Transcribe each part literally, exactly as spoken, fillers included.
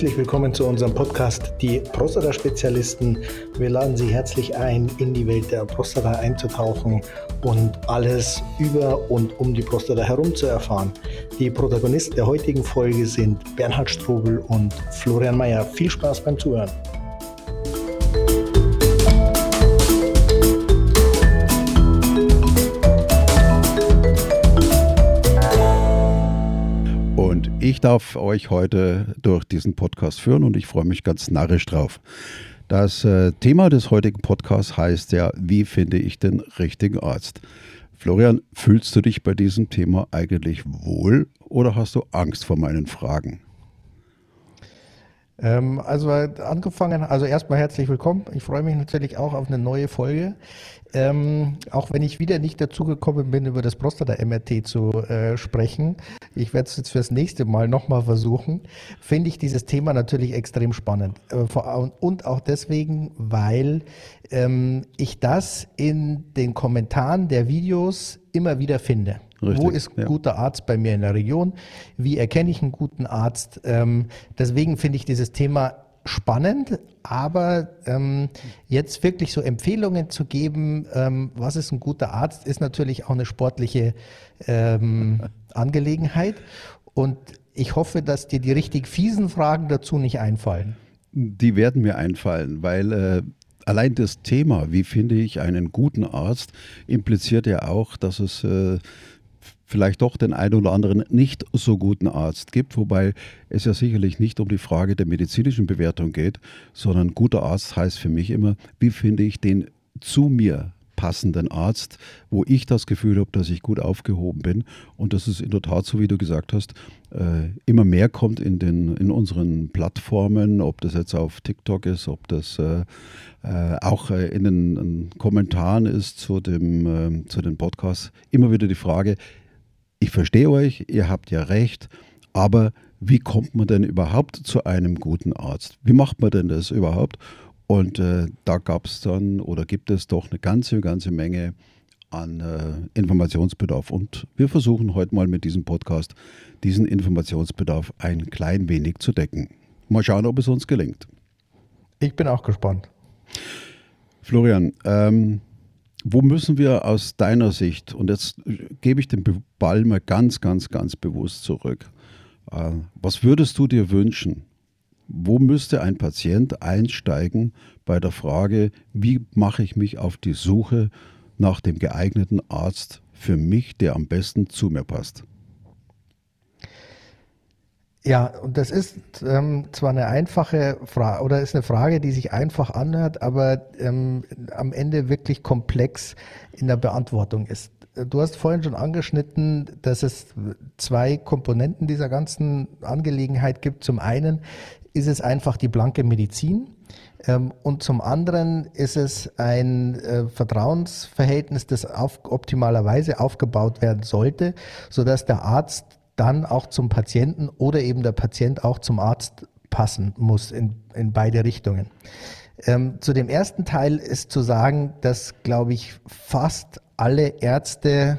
herzlich willkommen zu unserem Podcast, die Prostata-Spezialisten. Wir laden Sie herzlich ein, in die Welt der Prostata einzutauchen und alles über und um die Prostata herum zu erfahren. Die Protagonisten der heutigen Folge sind Bernhard Strobel und Florian Mayer. Viel Spaß beim Zuhören. Ich darf euch heute durch diesen Podcast führen und ich freue mich ganz narrisch drauf. Das äh, Thema des heutigen Podcasts heißt ja, wie finde ich den richtigen Arzt? Florian, fühlst du dich bei diesem Thema eigentlich wohl oder hast du Angst vor meinen Fragen? Ähm, also angefangen, also erstmal herzlich willkommen. Ich freue mich natürlich auch auf eine neue Folge. Ähm, auch wenn ich wieder nicht dazu gekommen bin, über das Prostata-M R T zu äh, sprechen, ich werde es jetzt fürs nächste Mal nochmal versuchen, finde ich dieses Thema natürlich extrem spannend. Äh, vor, und auch deswegen, weil ähm, ich das in den Kommentaren der Videos immer wieder finde. Richtig, wo ist ein ja. guter Arzt bei mir in der Region? Wie erkenne ich einen guten Arzt? Ähm, deswegen finde ich dieses Thema spannend, aber ähm, jetzt wirklich so Empfehlungen zu geben, ähm, was ist ein guter Arzt, ist natürlich auch eine sportliche ähm, Angelegenheit. Und ich hoffe, dass dir die richtig fiesen Fragen dazu nicht einfallen. Die werden mir einfallen, weil äh, allein das Thema, wie finde ich einen guten Arzt, impliziert ja auch, dass es äh, vielleicht doch den einen oder anderen nicht so guten Arzt gibt, wobei es ja sicherlich nicht um die Frage der medizinischen Bewertung geht, sondern guter Arzt heißt für mich immer, wie finde ich den zu mir passenden Arzt, wo ich das Gefühl habe, dass ich gut aufgehoben bin. Und das ist in der Tat, so wie du gesagt hast, immer mehr kommt in, den, in unseren Plattformen, ob das jetzt auf TikTok ist, ob das auch in den Kommentaren ist zu, dem, zu den Podcasts, immer wieder die Frage, ich verstehe euch, ihr habt ja recht, aber wie kommt man denn überhaupt zu einem guten Arzt? Wie macht man denn das überhaupt? Und äh, da gab es dann oder gibt es doch eine ganze, ganze Menge an äh, Informationsbedarf. Und wir versuchen heute mal mit diesem Podcast diesen Informationsbedarf ein klein wenig zu decken. Mal schauen, ob es uns gelingt. Ich bin auch gespannt. Florian, ähm, wo müssen wir aus deiner Sicht, und jetzt gebe ich den Ball mal ganz, ganz, ganz bewusst zurück, äh, was würdest du dir wünschen? Wo müsste ein Patient einsteigen bei der Frage, wie mache ich mich auf die Suche nach dem geeigneten Arzt für mich, der am besten zu mir passt? Ja, und das ist ähm, zwar eine einfache Frage oder ist eine Frage, die sich einfach anhört, aber ähm, am Ende wirklich komplex in der Beantwortung ist. Du hast vorhin schon angeschnitten, dass es zwei Komponenten dieser ganzen Angelegenheit gibt. Zum einen ist es einfach die blanke Medizin ähm, und zum anderen ist es ein äh, Vertrauensverhältnis, das auf, optimalerweise aufgebaut werden sollte, sodass der Arzt dann auch zum Patienten oder eben der Patient auch zum Arzt passen muss in, in beide Richtungen. Ähm, zu dem ersten Teil ist zu sagen, dass, glaube ich, fast alle Ärzte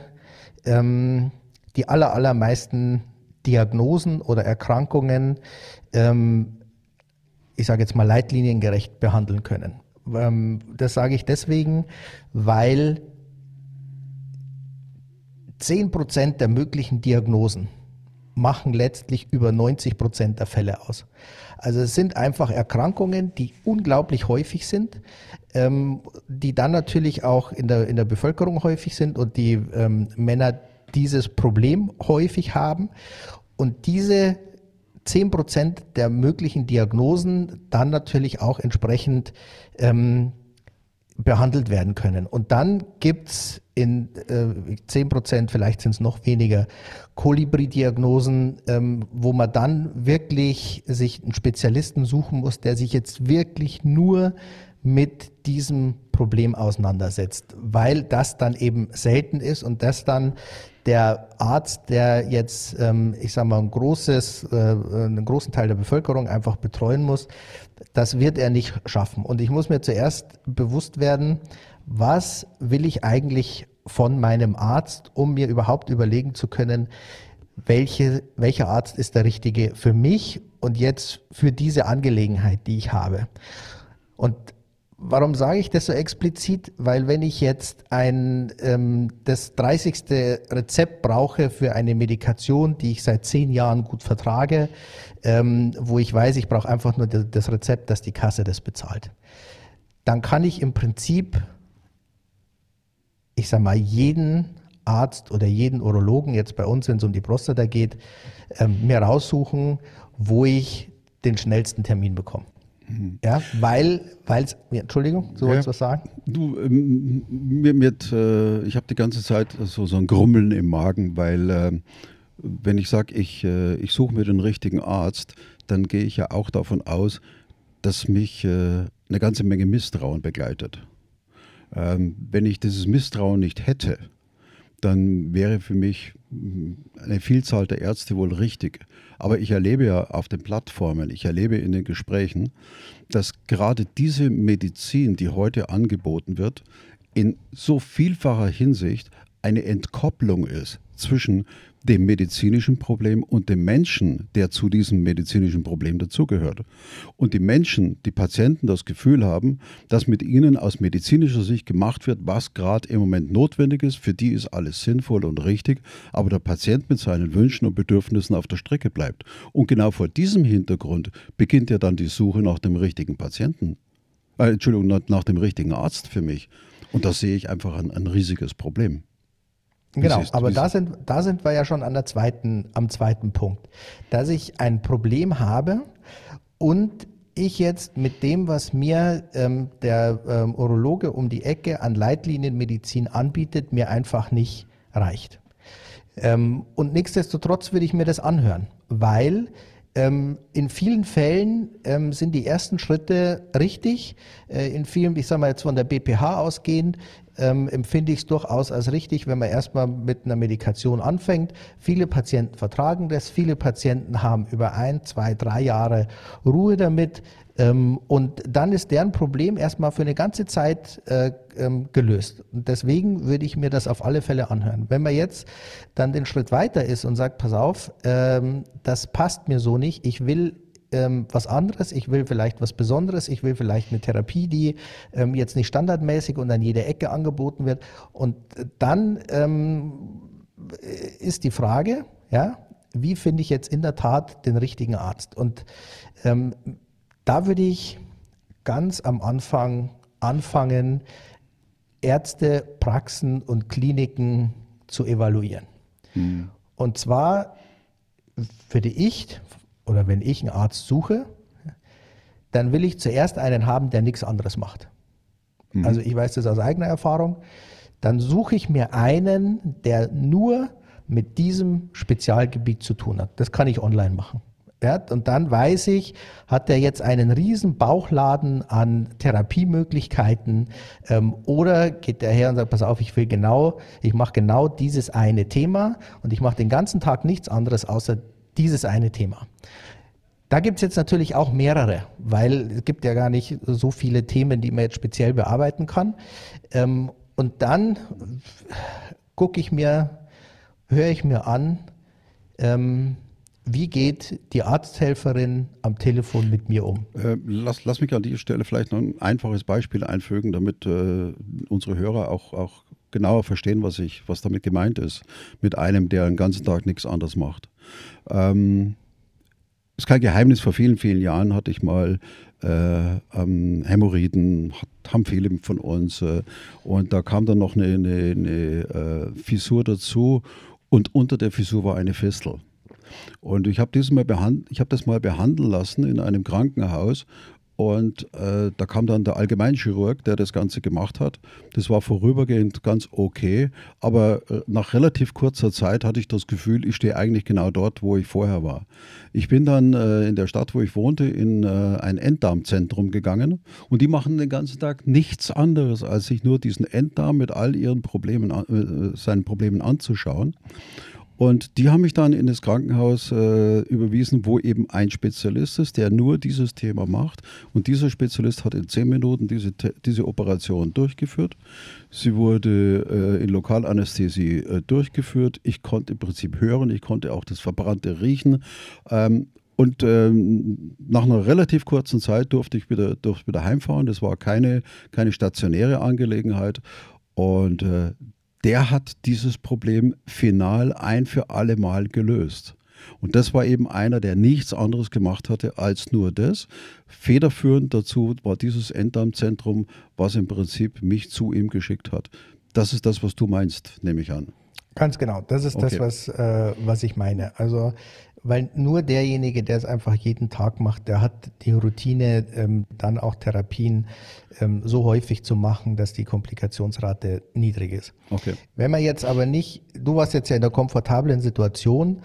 ähm, die aller, allermeisten Diagnosen oder Erkrankungen ähm, ich sage jetzt mal, leitliniengerecht behandeln können. Das sage ich deswegen, weil zehn Prozent der möglichen Diagnosen machen letztlich über neunzig Prozent der Fälle aus. Also es sind einfach Erkrankungen, die unglaublich häufig sind, die dann natürlich auch in der, in der Bevölkerung häufig sind und die Männer dieses Problem häufig haben. Und diese zehn Prozent der möglichen Diagnosen dann natürlich auch entsprechend ähm, behandelt werden können. Und dann gibt es in äh, zehn Prozent, vielleicht sind es noch weniger, Kolibri-Diagnosen, ähm, wo man dann wirklich sich einen Spezialisten suchen muss, der sich jetzt wirklich nur mit diesem Problem auseinandersetzt, weil das dann eben selten ist und das dann der Arzt, der jetzt, ich sage mal, ein großes, einen großen Teil der Bevölkerung einfach betreuen muss, das wird er nicht schaffen. Und ich muss mir zuerst bewusst werden, was will ich eigentlich von meinem Arzt, um mir überhaupt überlegen zu können, welche, welcher Arzt ist der richtige für mich und jetzt für diese Angelegenheit, die ich habe. Und warum sage ich das so explizit? Weil wenn ich jetzt ein, ähm, das dreißigste Rezept brauche für eine Medikation, die ich seit zehn Jahren gut vertrage, ähm, wo ich weiß, ich brauche einfach nur das Rezept, dass die Kasse das bezahlt, dann kann ich im Prinzip, ich sage mal, jeden Arzt oder jeden Urologen, jetzt bei uns, wenn es um die Prostata geht, ähm, mir raussuchen, wo ich den schnellsten Termin bekomme. Ja, weil, weil's, Entschuldigung, du wolltest ja was sagen? Du, ähm, mir, mir, äh, ich habe die ganze Zeit so, so ein Grummeln im Magen, weil äh, wenn ich sage, ich, äh, ich suche mir den richtigen Arzt, dann gehe ich ja auch davon aus, dass mich äh, eine ganze Menge Misstrauen begleitet. Ähm, wenn ich dieses Misstrauen nicht hätte, dann wäre für mich eine Vielzahl der Ärzte wohl richtig. Aber ich erlebe ja auf den Plattformen, ich erlebe in den Gesprächen, dass gerade diese Medizin, die heute angeboten wird, in so vielfacher Hinsicht eine Entkopplung ist zwischen dem medizinischen Problem und dem Menschen, der zu diesem medizinischen Problem dazugehört. Und die Menschen, die Patienten das Gefühl haben, dass mit ihnen aus medizinischer Sicht gemacht wird, was gerade im Moment notwendig ist. Für die ist alles sinnvoll und richtig, aber der Patient mit seinen Wünschen und Bedürfnissen auf der Strecke bleibt. Und genau vor diesem Hintergrund beginnt ja dann die Suche nach dem richtigen Patienten. Äh, Entschuldigung, nach dem richtigen Arzt für mich. Und da sehe ich einfach ein, ein riesiges Problem. Genau, aber da sind, da sind wir ja schon an der zweiten, am zweiten Punkt, dass ich ein Problem habe und ich jetzt mit dem, was mir ähm, der ähm, Urologe um die Ecke an Leitlinienmedizin anbietet, mir einfach nicht reicht. Ähm, und nichtsdestotrotz würde ich mir das anhören, weil ähm, in vielen Fällen ähm, sind die ersten Schritte richtig, äh, in vielen, ich sage mal jetzt von der B P H ausgehend, Ähm, empfinde ich es durchaus als richtig, wenn man erstmal mit einer Medikation anfängt. Viele Patienten vertragen das, viele Patienten haben über ein, zwei, drei Jahre Ruhe damit ähm, und dann ist deren Problem erstmal für eine ganze Zeit äh, ähm, gelöst. Und deswegen würde ich mir das auf alle Fälle anhören. Wenn man jetzt dann den Schritt weiter ist und sagt, pass auf, ähm, das passt mir so nicht, ich will was anderes, ich will vielleicht was Besonderes, ich will vielleicht eine Therapie, die ähm, jetzt nicht standardmäßig und an jeder Ecke angeboten wird. Und dann ähm, ist die Frage, ja, wie finde ich jetzt in der Tat den richtigen Arzt? Und ähm, da würde ich ganz am Anfang anfangen, Ärzte, Praxen und Kliniken zu evaluieren. Mhm. Und zwar würde ich oder wenn ich einen Arzt suche, dann will ich zuerst einen haben, der nichts anderes macht. Mhm. Also ich weiß das aus eigener Erfahrung. Dann suche ich mir einen, der nur mit diesem Spezialgebiet zu tun hat. Das kann ich online machen. Ja, und dann weiß ich, hat der jetzt einen riesen Bauchladen an Therapiemöglichkeiten ähm, oder geht der her und sagt, pass auf, ich will genau, ich mache genau dieses eine Thema und ich mache den ganzen Tag nichts anderes außer dieses eine Thema. Da gibt es jetzt natürlich auch mehrere, weil es gibt ja gar nicht so viele Themen, die man jetzt speziell bearbeiten kann. Und dann gucke ich mir, höre ich mir an, wie geht die Arzthelferin am Telefon mit mir um? Lass, lass mich an dieser Stelle vielleicht noch ein einfaches Beispiel einfügen, damit unsere Hörer auch, auch genauer verstehen, was, ich, was damit gemeint ist, mit einem, der den ganzen Tag nichts anderes macht. Ähm, ist kein Geheimnis, vor vielen, vielen Jahren hatte ich mal äh, ähm, Hämorrhoiden, haben viele von uns äh, und da kam dann noch eine, eine, eine äh, Fissur dazu und unter der Fissur war eine Fistel. Und ich habe hab das mal behandeln lassen in einem Krankenhaus und äh, da kam dann der Allgemeinchirurg, der das Ganze gemacht hat. Das war vorübergehend ganz okay, aber äh, nach relativ kurzer Zeit hatte ich das Gefühl, ich stehe eigentlich genau dort, wo ich vorher war. Ich bin dann äh, in der Stadt, wo ich wohnte, in äh, ein Enddarmzentrum gegangen und die machen den ganzen Tag nichts anderes, als sich nur diesen Enddarm mit all ihren Problemen, äh, seinen Problemen anzuschauen. Und die haben mich dann in das Krankenhaus äh, überwiesen, wo eben ein Spezialist ist, der nur dieses Thema macht. Und dieser Spezialist hat in zehn Minuten diese, diese Operation durchgeführt. Sie wurde äh, in Lokalanästhesie äh, durchgeführt. Ich konnte im Prinzip hören, ich konnte auch das Verbrannte riechen. Ähm, Und ähm, nach einer relativ kurzen Zeit durfte ich wieder, durfte wieder heimfahren. Das war keine, keine stationäre Angelegenheit. Und äh, der hat dieses Problem final ein für alle Mal gelöst. Und das war eben einer, der nichts anderes gemacht hatte als nur das. Federführend dazu war dieses Enddarmzentrum, was im Prinzip mich zu ihm geschickt hat. Das ist das, was du meinst, nehme ich an. Ganz genau, das ist okay. Das, was, äh, was ich meine. Also, weil nur derjenige, der es einfach jeden Tag macht, der hat die Routine, ähm, dann auch Therapien ähm, so häufig zu machen, dass die Komplikationsrate niedrig ist. Okay. Wenn man jetzt aber nicht, du warst jetzt ja in der komfortablen Situation,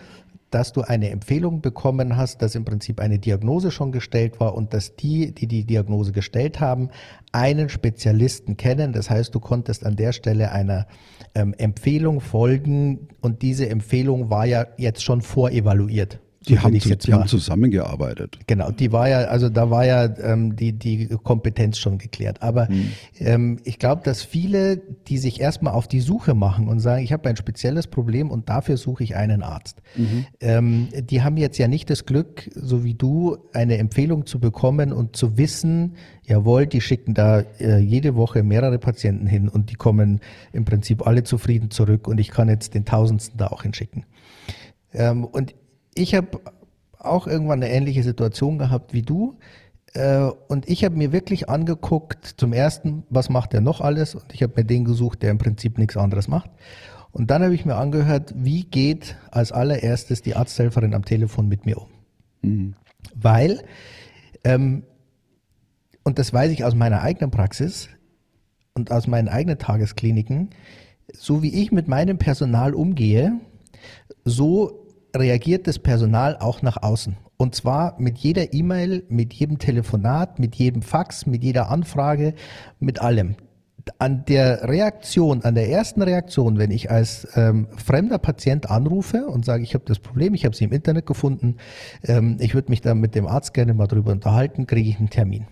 dass du eine Empfehlung bekommen hast, dass im Prinzip eine Diagnose schon gestellt war und dass die, die die Diagnose gestellt haben, einen Spezialisten kennen. Das heißt, du konntest an der Stelle einer ähm, Empfehlung folgen und diese Empfehlung war ja jetzt schon vorevaluiert. Die, haben, zu, die haben zusammengearbeitet. Genau, die war ja, also da war ja ähm, die, die Kompetenz schon geklärt. Aber hm. ähm, ich glaube, dass viele, die sich erstmal auf die Suche machen und sagen, ich habe ein spezielles Problem und dafür suche ich einen Arzt. Mhm. Ähm, die haben jetzt ja nicht das Glück, so wie du, eine Empfehlung zu bekommen und zu wissen, jawohl, die schicken da äh, jede Woche mehrere Patienten hin und die kommen im Prinzip alle zufrieden zurück und ich kann jetzt den Tausendsten da auch hinschicken. Ähm, und Ich habe auch irgendwann eine ähnliche Situation gehabt wie du äh, und ich habe mir wirklich angeguckt, zum Ersten, was macht der noch alles, und ich habe mir den gesucht, der im Prinzip nichts anderes macht, und dann habe ich mir angehört, wie geht als allererstes die Arzthelferin am Telefon mit mir um, mhm. weil, ähm, und das weiß ich aus meiner eigenen Praxis und aus meinen eigenen Tageskliniken, so wie ich mit meinem Personal umgehe, so reagiert das Personal auch nach außen. Und zwar mit jeder E-Mail, mit jedem Telefonat, mit jedem Fax, mit jeder Anfrage, mit allem. An der Reaktion, an der ersten Reaktion, wenn ich als ähm, fremder Patient anrufe und sage, ich habe das Problem, ich habe sie im Internet gefunden, ähm, ich würde mich dann mit dem Arzt gerne mal drüber unterhalten, kriege ich einen Termin.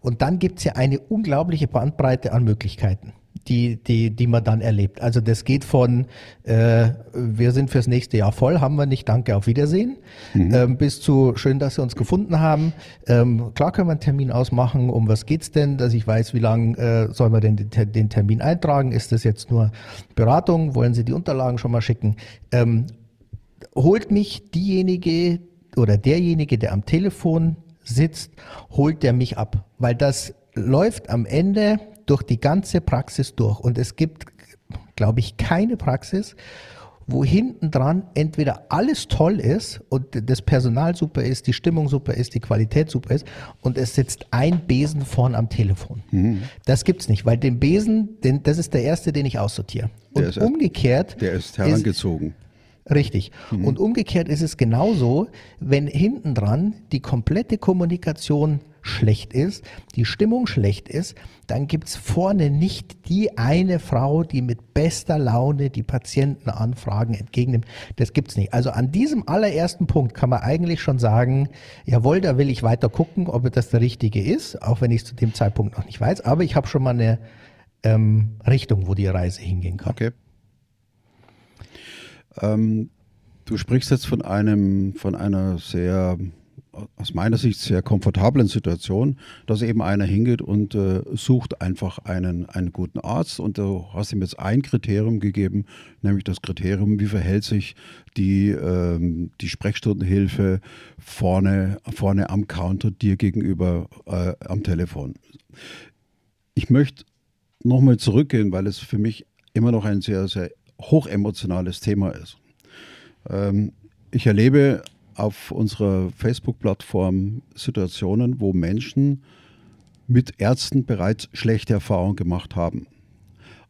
Und dann gibt es ja eine unglaubliche Bandbreite an Möglichkeiten, die die die man dann erlebt. Also das geht von äh, wir sind fürs nächste Jahr voll, haben wir nicht, danke, auf Wiedersehen, mhm. ähm, bis zu schön, dass Sie uns gefunden haben. Ähm, klar können wir einen Termin ausmachen, um was geht's denn, dass ich weiß, wie lange äh, soll man denn den, den Termin eintragen, ist das jetzt nur Beratung, wollen Sie die Unterlagen schon mal schicken. Ähm, holt mich diejenige oder derjenige, der am Telefon sitzt, holt der mich ab, weil das läuft am Ende durch die ganze Praxis durch. Und es gibt, glaube ich, keine Praxis, wo hinten dran entweder alles toll ist und das Personal super ist, die Stimmung super ist, die Qualität super ist und es sitzt ein Besen vorn am Telefon. Mhm. Das gibt's nicht, weil den Besen, den, das ist der erste, den ich aussortiere. Und der ist umgekehrt. Der ist herangezogen. Ist, Richtig. Mhm. Und umgekehrt ist es genauso, wenn hinten dran die komplette Kommunikation schlecht ist, die Stimmung schlecht ist, dann gibt es vorne nicht die eine Frau, die mit bester Laune die Patientenanfragen entgegennimmt. Das gibt es nicht. Also an diesem allerersten Punkt kann man eigentlich schon sagen, jawohl, da will ich weiter gucken, ob das der richtige ist, auch wenn ich es zu dem Zeitpunkt noch nicht weiß. Aber ich habe schon mal eine ähm, Richtung, wo die Reise hingehen kann. Okay. Ähm, du sprichst jetzt von einem, von einer sehr, aus meiner Sicht sehr komfortablen Situation, dass eben einer hingeht und äh, sucht einfach einen, einen guten Arzt, und du hast ihm jetzt ein Kriterium gegeben, nämlich das Kriterium, wie verhält sich die, ähm, die Sprechstundenhilfe vorne, vorne am Counter dir gegenüber äh, am Telefon. Ich möchte nochmal zurückgehen, weil es für mich immer noch ein sehr, sehr hochemotionales Thema ist. Ähm, ich erlebe auf unserer Facebook-Plattform Situationen, wo Menschen mit Ärzten bereits schlechte Erfahrungen gemacht haben.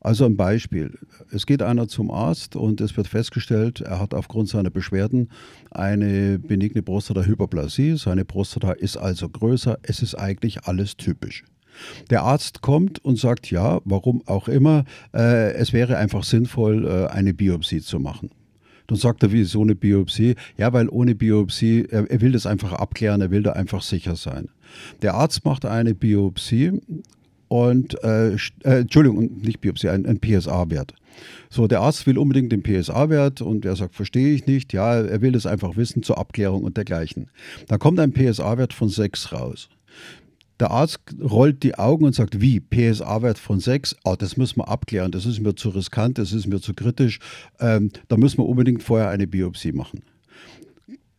Also ein Beispiel. Es geht einer zum Arzt und es wird festgestellt, er hat aufgrund seiner Beschwerden eine benigne Prostata-Hyperplasie. Seine Prostata ist also größer. Es ist eigentlich alles typisch. Der Arzt kommt und sagt, ja, warum auch immer, äh, es wäre einfach sinnvoll, äh, eine Biopsie zu machen. Dann sagt er, wieso eine Biopsie? Ja, weil ohne Biopsie, er, er will das einfach abklären, er will da einfach sicher sein. Der Arzt macht eine Biopsie, und äh, äh, Entschuldigung, nicht Biopsie, ein, ein P S A-Wert. So, der Arzt will unbedingt den P S A-Wert und er sagt, verstehe ich nicht, ja, er will das einfach wissen zur Abklärung und dergleichen. Da kommt ein P S A-Wert von sechs raus. Der Arzt rollt die Augen und sagt, wie, P S A-Wert von sechs? Ah, das müssen wir abklären, das ist mir zu riskant, das ist mir zu kritisch, ähm, da müssen wir unbedingt vorher eine Biopsie machen.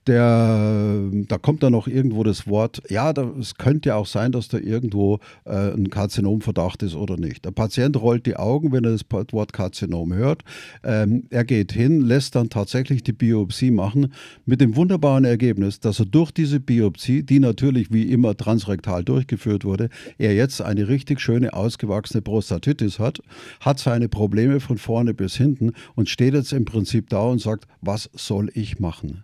Der, da kommt dann noch irgendwo das Wort, ja, da, es könnte ja auch sein, dass da irgendwo äh, ein Karzinomverdacht ist oder nicht. Der Patient rollt die Augen, wenn er das Wort Karzinom hört. Ähm, er geht hin, lässt dann tatsächlich die Biopsie machen mit dem wunderbaren Ergebnis, dass er durch diese Biopsie, die natürlich wie immer transrektal durchgeführt wurde, er jetzt eine richtig schöne ausgewachsene Prostatitis hat, hat seine Probleme von vorne bis hinten und steht jetzt im Prinzip da und sagt, was soll ich machen?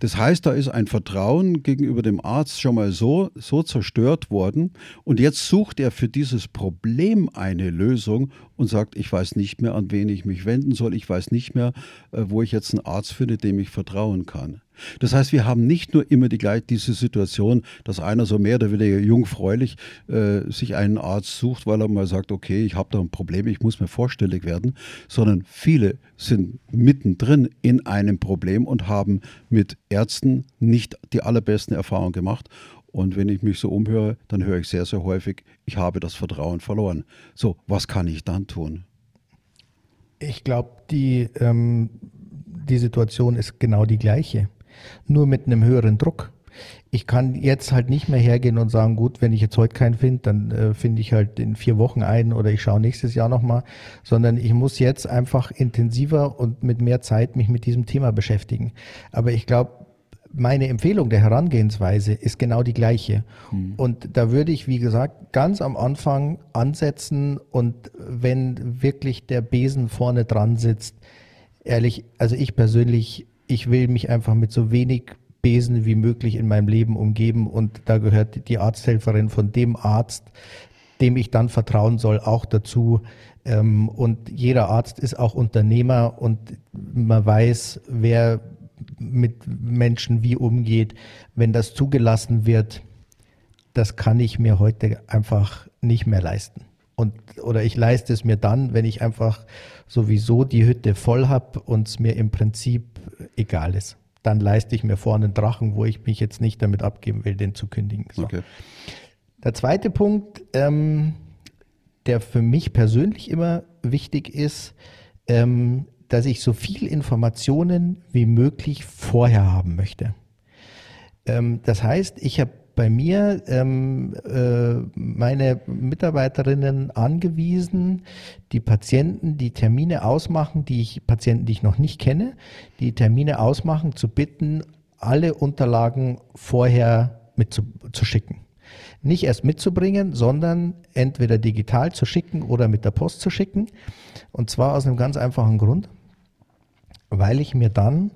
Das heißt, da ist ein Vertrauen gegenüber dem Arzt schon mal so, so zerstört worden und jetzt sucht er für dieses Problem eine Lösung und sagt, ich weiß nicht mehr, an wen ich mich wenden soll, ich weiß nicht mehr, wo ich jetzt einen Arzt finde, dem ich vertrauen kann. Das heißt, wir haben nicht nur immer die gleiche, diese Situation, dass einer so mehr oder weniger jungfräulich äh, sich einen Arzt sucht, weil er mal sagt, okay, ich habe da ein Problem, ich muss mir vorstellig werden, sondern viele sind mittendrin in einem Problem und haben mit Ärzten nicht die allerbesten Erfahrungen gemacht. Und wenn ich mich so umhöre, dann höre ich sehr, sehr häufig, ich habe das Vertrauen verloren. So, was kann ich dann tun? Ich glaube, die, ähm, die Situation ist genau die gleiche. Nur mit einem höheren Druck. Ich kann jetzt halt nicht mehr hergehen und sagen, gut, wenn ich jetzt heute keinen finde, dann äh, finde ich halt in vier Wochen einen oder ich schaue nächstes Jahr nochmal, sondern ich muss jetzt einfach intensiver und mit mehr Zeit mich mit diesem Thema beschäftigen. Aber ich glaube, meine Empfehlung der Herangehensweise ist genau die gleiche. Mhm. Und da würde ich, wie gesagt, ganz am Anfang ansetzen und wenn wirklich der Besen vorne dran sitzt, ehrlich, also ich persönlich, ich will mich einfach mit so wenig Besen wie möglich in meinem Leben umgeben und da gehört die Arzthelferin von dem Arzt, dem ich dann vertrauen soll, auch dazu. Und jeder Arzt ist auch Unternehmer und man weiß, wer mit Menschen wie umgeht. Wenn das zugelassen wird, das kann ich mir heute einfach nicht mehr leisten. Und, oder ich leiste es mir dann, wenn ich einfach sowieso die Hütte voll habe und es mir im Prinzip egal ist. Dann leiste ich mir vorne einen Drachen, wo ich mich jetzt nicht damit abgeben will, den zu kündigen. So. Okay. Der zweite Punkt, ähm, der für mich persönlich immer wichtig ist, ähm, dass ich so viel Informationen wie möglich vorher haben möchte. Ähm, das heißt, ich habe bei mir ähm, äh, meine Mitarbeiterinnen angewiesen, die Patienten, die Termine ausmachen, die ich, Patienten, die ich noch nicht kenne, die Termine ausmachen, zu bitten, alle Unterlagen vorher mitzuschicken. Nicht erst mitzubringen, sondern entweder digital zu schicken oder mit der Post zu schicken. Und zwar aus einem ganz einfachen Grund, weil ich mir dann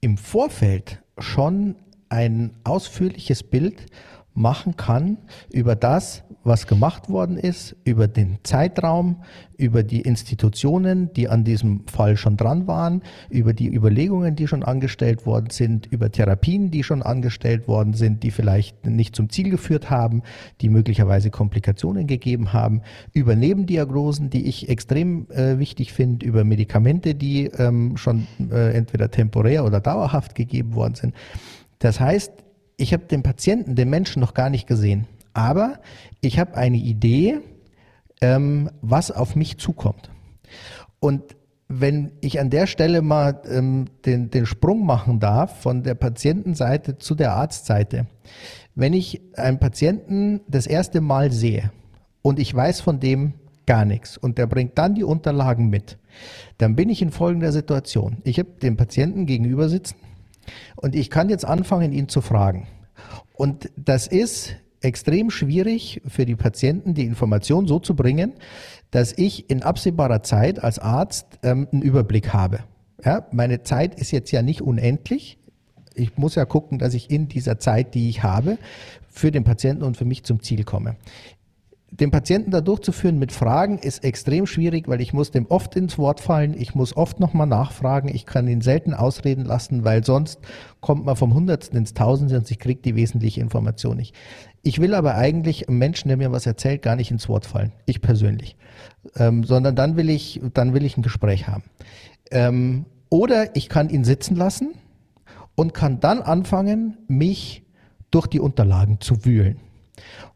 im Vorfeld schon ein ausführliches Bild machen kann über das, was gemacht worden ist, über den Zeitraum, über die Institutionen, die an diesem Fall schon dran waren, über die Überlegungen, die schon angestellt worden sind, über Therapien, die schon angestellt worden sind, die vielleicht nicht zum Ziel geführt haben, die möglicherweise Komplikationen gegeben haben, über Nebendiagnosen, die ich extrem äh, wichtig finde, über Medikamente, die ähm, schon äh, entweder temporär oder dauerhaft gegeben worden sind. Das heißt, ich habe den Patienten, den Menschen noch gar nicht gesehen, aber ich habe eine Idee, ähm, was auf mich zukommt. Und wenn ich an der Stelle mal ähm, den, den Sprung machen darf von der Patientenseite zu der Arztseite, wenn ich einen Patienten das erste Mal sehe und ich weiß von dem gar nichts und der bringt dann die Unterlagen mit, dann bin ich in folgender Situation. Ich habe den Patienten gegenüber sitzen. Und ich kann jetzt anfangen, ihn zu fragen. Und das ist extrem schwierig für die Patienten, die Information so zu bringen, dass ich in absehbarer Zeit als Arzt ähm, einen Überblick habe. Ja, meine Zeit ist jetzt ja nicht unendlich. Ich muss ja gucken, dass ich in dieser Zeit, die ich habe, für den Patienten und für mich zum Ziel komme. den Patienten da durchzuführen mit Fragen ist extrem schwierig, weil ich muss dem oft ins Wort fallen, ich muss oft nochmal nachfragen, ich kann ihn selten ausreden lassen, weil sonst kommt man vom Hundertsten ins Tausendste und ich kriege die wesentliche Information nicht. Ich will aber eigentlich einem Menschen, der mir was erzählt, gar nicht ins Wort fallen, ich persönlich, ähm, sondern dann will ich, dann will ich ein Gespräch haben. Ähm, oder ich kann ihn sitzen lassen und kann dann anfangen, mich durch die Unterlagen zu wühlen.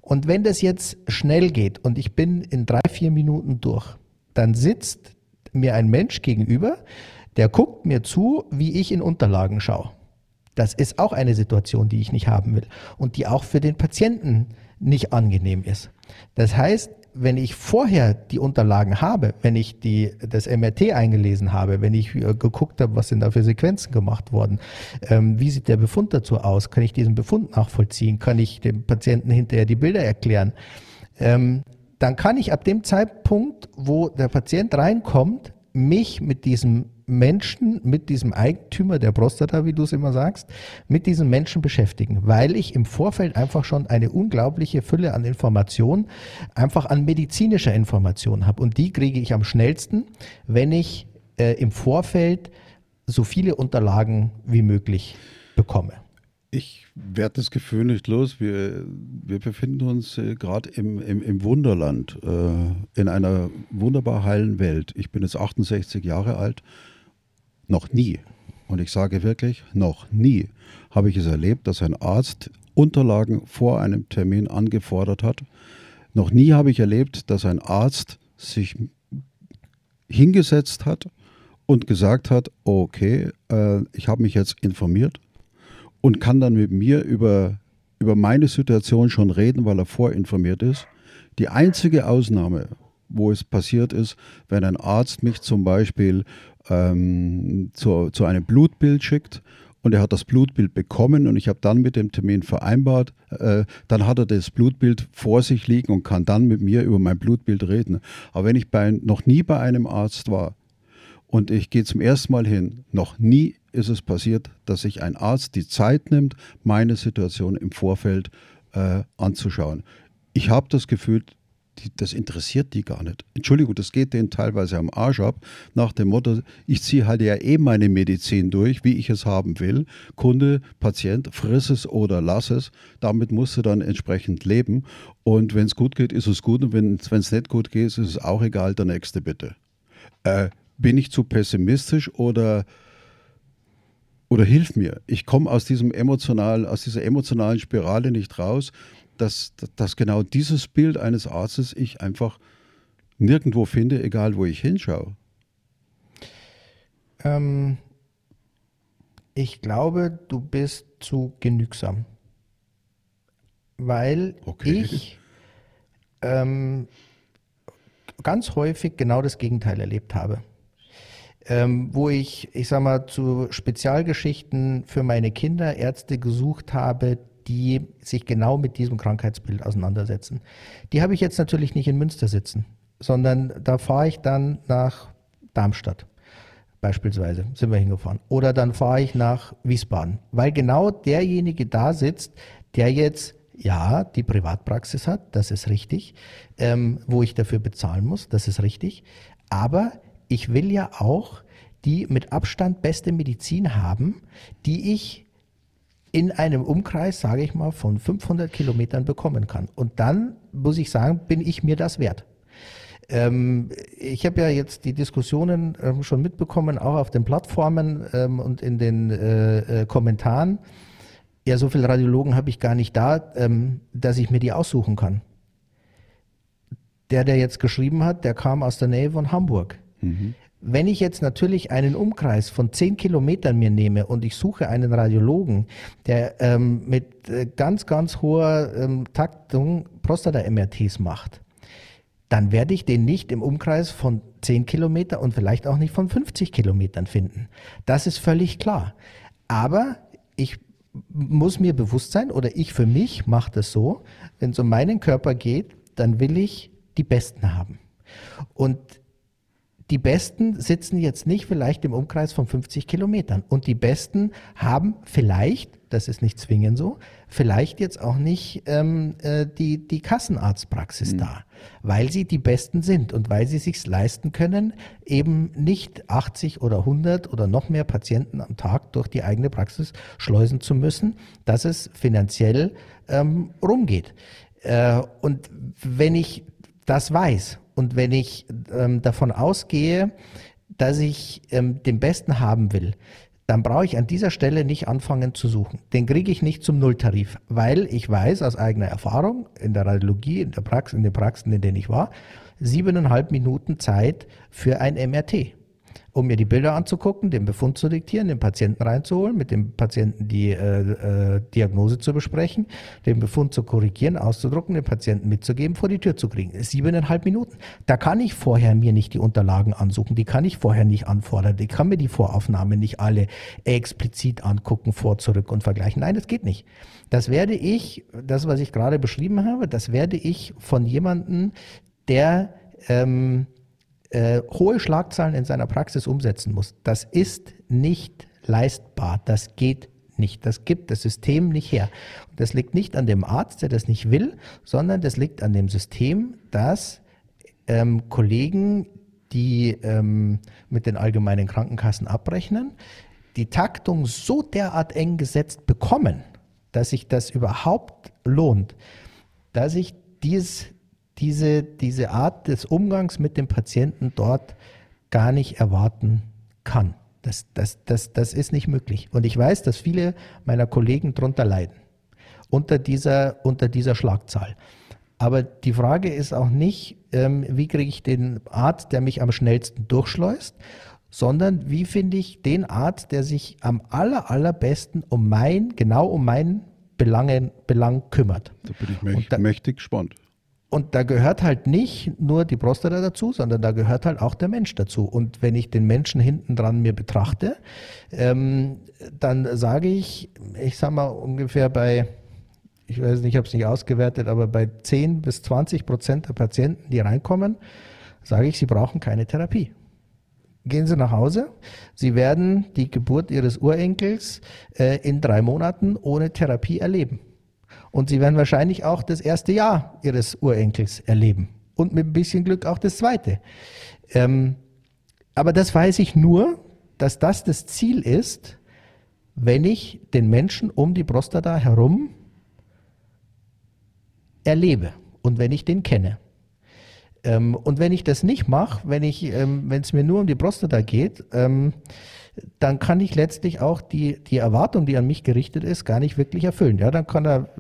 Und wenn das jetzt schnell geht und ich bin in drei, vier Minuten durch, dann sitzt mir ein Mensch gegenüber, der guckt mir zu, wie ich in Unterlagen schaue. Das ist auch eine Situation, die ich nicht haben will und die auch für den Patienten nicht angenehm ist. Das heißt, wenn ich vorher die Unterlagen habe, wenn ich die, das M R T eingelesen habe, wenn ich geguckt habe, was sind da für Sequenzen gemacht worden, ähm, wie sieht der Befund dazu aus, kann ich diesen Befund nachvollziehen, kann ich dem Patienten hinterher die Bilder erklären, ähm, dann kann ich ab dem Zeitpunkt, wo der Patient reinkommt, mich mit diesem Menschen, mit diesem Eigentümer der Prostata, wie du es immer sagst, mit diesem Menschen beschäftigen, weil ich im Vorfeld einfach schon eine unglaubliche Fülle an Informationen, einfach an medizinischer Information habe. Und die kriege ich am schnellsten, wenn ich äh, im Vorfeld so viele Unterlagen wie möglich bekomme. Ich werde das Gefühl nicht los. Wir, wir befinden uns äh, gerade im, im, im Wunderland, äh, in einer wunderbar heilen Welt. Ich bin jetzt achtundsechzig Jahre alt. Noch nie, und ich sage wirklich, noch nie habe ich es erlebt, dass ein Arzt Unterlagen vor einem Termin angefordert hat. Noch nie habe ich erlebt, dass ein Arzt sich hingesetzt hat und gesagt hat, okay, äh, ich habe mich jetzt informiert und kann dann mit mir über, über meine Situation schon reden, weil er vorinformiert ist. Die einzige Ausnahme, wo es passiert ist, wenn ein Arzt mich zum Beispiel ähm, zu, zu einem Blutbild schickt und er hat das Blutbild bekommen und ich habe dann mit dem Termin vereinbart, äh, dann hat er das Blutbild vor sich liegen und kann dann mit mir über mein Blutbild reden. Aber wenn ich bei, noch nie bei einem Arzt war und ich gehe zum ersten Mal hin, noch nie ist es passiert, dass sich ein Arzt die Zeit nimmt, meine Situation im Vorfeld äh, anzuschauen. Ich habe das Gefühl, Die, das interessiert die gar nicht. Entschuldigung, das geht denen teilweise am Arsch ab, nach dem Motto, ich ziehe halt ja eh meine Medizin durch, wie ich es haben will. Kunde, Patient, friss es oder lass es. Damit musst du dann entsprechend leben. Und wenn es gut geht, ist es gut. Und wenn es nicht gut geht, ist es auch egal, der Nächste bitte. Äh, bin ich zu pessimistisch oder... Oder hilf mir, ich komme aus diesem emotional, aus dieser emotionalen Spirale nicht raus, dass, dass genau dieses Bild eines Arztes ich einfach nirgendwo finde, egal wo ich hinschaue. Ähm, ich glaube, du bist zu genügsam. Weil okay. ich ähm, ganz häufig genau das Gegenteil erlebt habe. Ähm, wo ich, ich sag mal, zu Spezialgeschichten für meine Kinder Ärzte gesucht habe, die sich genau mit diesem Krankheitsbild auseinandersetzen. Die habe ich jetzt natürlich nicht in Münster sitzen, sondern da fahre ich dann nach Darmstadt beispielsweise, sind wir hingefahren. Oder dann fahre ich nach Wiesbaden, weil genau derjenige da sitzt, der jetzt, ja, die Privatpraxis hat, das ist richtig, ähm, wo ich dafür bezahlen muss, das ist richtig, aber ich will ja auch die mit Abstand beste Medizin haben, die ich in einem Umkreis, sage ich mal, von fünfhundert Kilometern bekommen kann. Und dann, muss ich sagen, bin ich mir das wert. Ähm, ich habe ja jetzt die Diskussionen ähm, schon mitbekommen, auch auf den Plattformen ähm, und in den äh, äh, Kommentaren. Ja, so viele Radiologen habe ich gar nicht da, ähm, dass ich mir die aussuchen kann. Der, der jetzt geschrieben hat, der kam aus der Nähe von Hamburg. Wenn ich jetzt natürlich einen Umkreis von zehn Kilometern mir nehme und ich suche einen Radiologen, der ähm, mit äh, ganz, ganz hoher ähm, Taktung Prostata-M R Ts macht, dann werde ich den nicht im Umkreis von zehn Kilometern und vielleicht auch nicht von fünfzig Kilometern finden. Das ist völlig klar. Aber ich muss mir bewusst sein, oder ich für mich mache das so, wenn es um meinen Körper geht, dann will ich die Besten haben. Und Die Besten sitzen jetzt nicht vielleicht im Umkreis von fünfzig Kilometern. Und die Besten haben vielleicht, das ist nicht zwingend so, vielleicht jetzt auch nicht ähm, äh, die, die Kassenarztpraxis mhm. da, weil sie die Besten sind und weil sie sich's leisten können, eben nicht achtzig oder hundert oder noch mehr Patienten am Tag durch die eigene Praxis schleusen zu müssen, dass es finanziell ähm, rumgeht. Äh, und wenn ich das weiß und wenn ich ähm, davon ausgehe, dass ich ähm, den Besten haben will, dann brauche ich an dieser Stelle nicht anfangen zu suchen. Den kriege ich nicht zum Nulltarif, weil ich weiß aus eigener Erfahrung in der Radiologie, in der Praxis, in den Praxen, in denen ich war, siebeneinhalb Minuten Zeit für ein M R T, um mir die Bilder anzugucken, den Befund zu diktieren, den Patienten reinzuholen, mit dem Patienten die äh, äh, Diagnose zu besprechen, den Befund zu korrigieren, auszudrucken, den Patienten mitzugeben, vor die Tür zu kriegen. Siebeneinhalb Minuten. Da kann ich vorher mir nicht die Unterlagen ansuchen, die kann ich vorher nicht anfordern, ich kann mir die Voraufnahmen nicht alle explizit angucken, vor, zurück und vergleichen. Nein, das geht nicht. Das werde ich, das, was ich gerade beschrieben habe, das werde ich von jemandem, der ähm, Äh, hohe Schlagzahlen in seiner Praxis umsetzen muss. Das ist nicht leistbar. Das geht nicht. Das gibt das System nicht her. Und das liegt nicht an dem Arzt, der das nicht will, sondern das liegt an dem System, dass ähm, Kollegen, die ähm, mit den allgemeinen Krankenkassen abrechnen, die Taktung so derart eng gesetzt bekommen, dass sich das überhaupt lohnt, dass ich dieses Diese, diese Art des Umgangs mit dem Patienten dort gar nicht erwarten kann. Das, das, das, das ist nicht möglich. Und ich weiß, dass viele meiner Kollegen darunter leiden, unter dieser, unter dieser Schlagzahl. Aber die Frage ist auch nicht, ähm, wie kriege ich den Arzt, der mich am schnellsten durchschleust, sondern wie finde ich den Arzt, der sich am aller, allerbesten um mein, genau um meinen Belangen, Belang kümmert. Da bin ich mächt, da, mächtig gespannt. Und da gehört halt nicht nur die Prostata dazu, sondern da gehört halt auch der Mensch dazu. Und wenn ich den Menschen hinten dran mir betrachte, ähm, dann sage ich, ich sag mal ungefähr bei, ich weiß nicht, ich habe es nicht ausgewertet, aber bei zehn bis zwanzig Prozent der Patienten, die reinkommen, sage ich, sie brauchen keine Therapie. Gehen Sie nach Hause, Sie werden die Geburt Ihres Urenkels äh, in drei Monaten ohne Therapie erleben. Und Sie werden wahrscheinlich auch das erste Jahr Ihres Urenkels erleben. Und mit ein bisschen Glück auch das zweite. Ähm, aber das weiß ich nur, dass das das Ziel ist, wenn ich den Menschen um die Prostata herum erlebe und wenn ich den kenne. Ähm, und wenn ich das nicht mache, wenn ich, ähm, wenn es mir nur um die Prostata geht, ähm, dann kann ich letztlich auch die, die Erwartung, die an mich gerichtet ist, gar nicht wirklich erfüllen. Ja, dann kann er,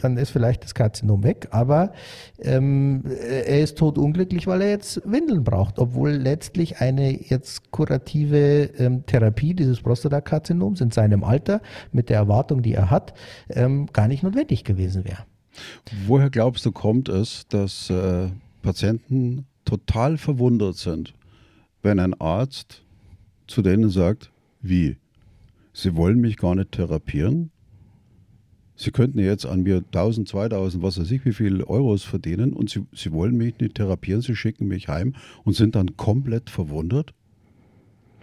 dann ist vielleicht das Karzinom weg, aber ähm, er ist todunglücklich, weil er jetzt Windeln braucht, obwohl letztlich eine jetzt kurative ähm, Therapie dieses Prostatakarzinoms in seinem Alter mit der Erwartung, die er hat, ähm, gar nicht notwendig gewesen wäre. Woher glaubst du, kommt es, dass äh, Patienten total verwundert sind, wenn ein Arzt zu denen sagt, wie, Sie wollen mich gar nicht therapieren? Sie könnten jetzt an mir tausend, zweitausend, was weiß ich, wie viel Euros verdienen und Sie, Sie wollen mich nicht therapieren, Sie schicken mich heim und sind dann komplett verwundert?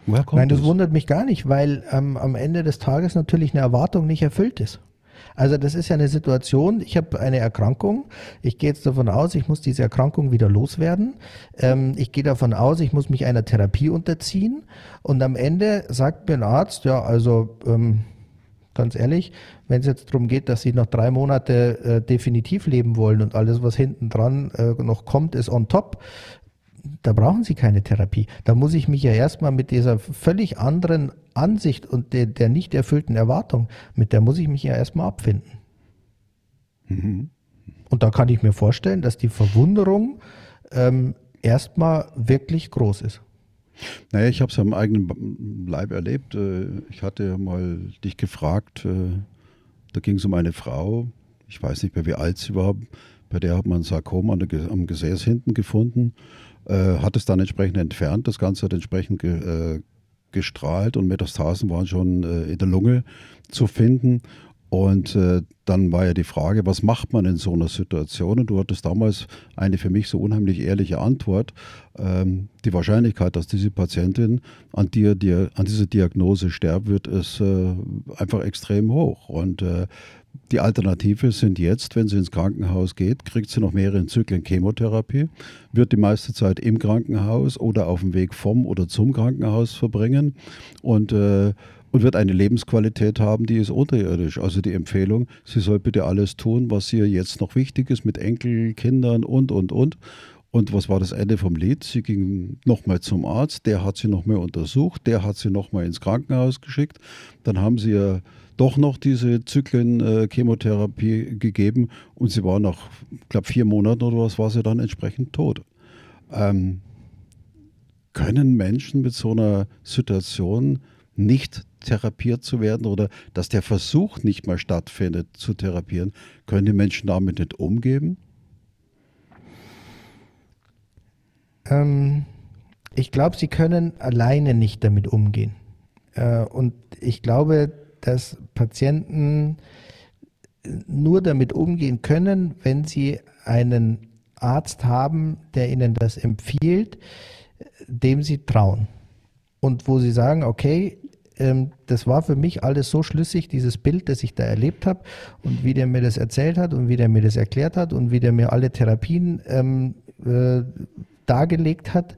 Woher kommt Nein, das, das wundert mich gar nicht, weil ähm, am Ende des Tages natürlich eine Erwartung nicht erfüllt ist. Also das ist ja eine Situation, ich habe eine Erkrankung, ich gehe jetzt davon aus, ich muss diese Erkrankung wieder loswerden, ähm, ich gehe davon aus, ich muss mich einer Therapie unterziehen und am Ende sagt mir ein Arzt, ja also ähm, ganz ehrlich, wenn es jetzt darum geht, dass Sie noch drei Monate äh, definitiv leben wollen und alles, was hinten dran äh, noch kommt, ist on top, da brauchen Sie keine Therapie. Da muss ich mich ja erstmal mit dieser völlig anderen Ansicht und der, der nicht erfüllten Erwartung, mit der muss ich mich ja erstmal abfinden. Mhm. Und da kann ich mir vorstellen, dass die Verwunderung ähm, erstmal wirklich groß ist. Naja, ich habe es am eigenen Leib erlebt. Ich hatte mal dich gefragt, da ging es um eine Frau, ich weiß nicht mehr, wie alt sie war, bei der hat man ein Sarkom am Gesäß hinten gefunden, hat es dann entsprechend entfernt, das Ganze hat entsprechend ge, äh, gestrahlt und Metastasen waren schon äh, in der Lunge zu finden Und äh, dann war ja die Frage, was macht man in so einer Situation? Und du hattest damals eine für mich so unheimlich ehrliche Antwort. Ähm, die Wahrscheinlichkeit, dass diese Patientin an, dir, dir, an dieser Diagnose sterben wird, ist äh, einfach extrem hoch. Und äh, die Alternative sind jetzt, wenn sie ins Krankenhaus geht, kriegt sie noch mehrere Zyklen Chemotherapie, wird die meiste Zeit im Krankenhaus oder auf dem Weg vom oder zum Krankenhaus verbringen. Und äh, Und wird eine Lebensqualität haben, die ist unterirdisch. Also die Empfehlung, sie soll bitte alles tun, was ihr jetzt noch wichtig ist mit Enkel, Kindern und, und, und. Und was war das Ende vom Lied? Sie ging nochmal zum Arzt, der hat sie nochmal untersucht, der hat sie nochmal ins Krankenhaus geschickt. Dann haben sie ihr doch noch diese Zyklen äh, Chemotherapie gegeben und sie war nach, ich glaube, vier Monaten oder was, war sie dann entsprechend tot. Ähm, können Menschen mit so einer Situation nicht therapiert zu werden oder dass der Versuch nicht mal stattfindet zu therapieren, können die Menschen damit nicht umgehen? Ähm, ich glaube, sie können alleine nicht damit umgehen. Äh, und ich glaube, dass Patienten nur damit umgehen können, wenn sie einen Arzt haben, der ihnen das empfiehlt, dem sie trauen. Und wo sie sagen, okay, das war für mich alles so schlüssig, dieses Bild, das ich da erlebt habe und wie der mir das erzählt hat und wie der mir das erklärt hat und wie der mir alle Therapien ähm, äh, dargelegt hat,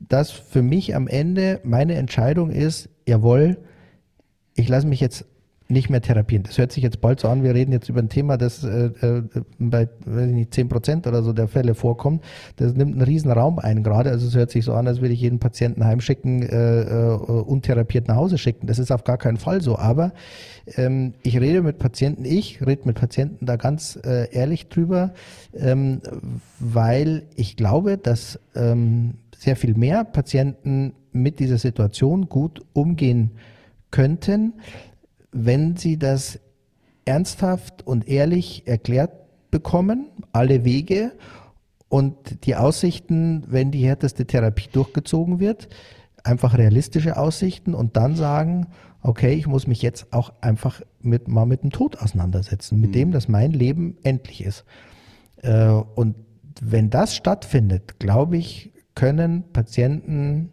dass für mich am Ende meine Entscheidung ist, jawohl, ich lasse mich jetzt nicht mehr therapieren. Das hört sich jetzt bald so an, wir reden jetzt über ein Thema, das äh, bei weiß ich nicht, zehn Prozent oder so der Fälle vorkommt. Das nimmt einen riesen Raum ein gerade. Also es hört sich so an, als würde ich jeden Patienten heimschicken, äh, untherapiert nach Hause schicken. Das ist auf gar keinen Fall so. Aber ähm, ich rede mit Patienten, ich rede mit Patienten da ganz äh, ehrlich drüber, ähm, weil ich glaube, dass ähm, sehr viel mehr Patienten mit dieser Situation gut umgehen könnten, wenn sie das ernsthaft und ehrlich erklärt bekommen, alle Wege und die Aussichten, wenn die härteste Therapie durchgezogen wird, einfach realistische Aussichten und dann sagen, okay, ich muss mich jetzt auch einfach mit, mal mit dem Tod auseinandersetzen, mit mhm. dem, dass mein Leben endlich ist. Und wenn das stattfindet, glaube ich, können Patienten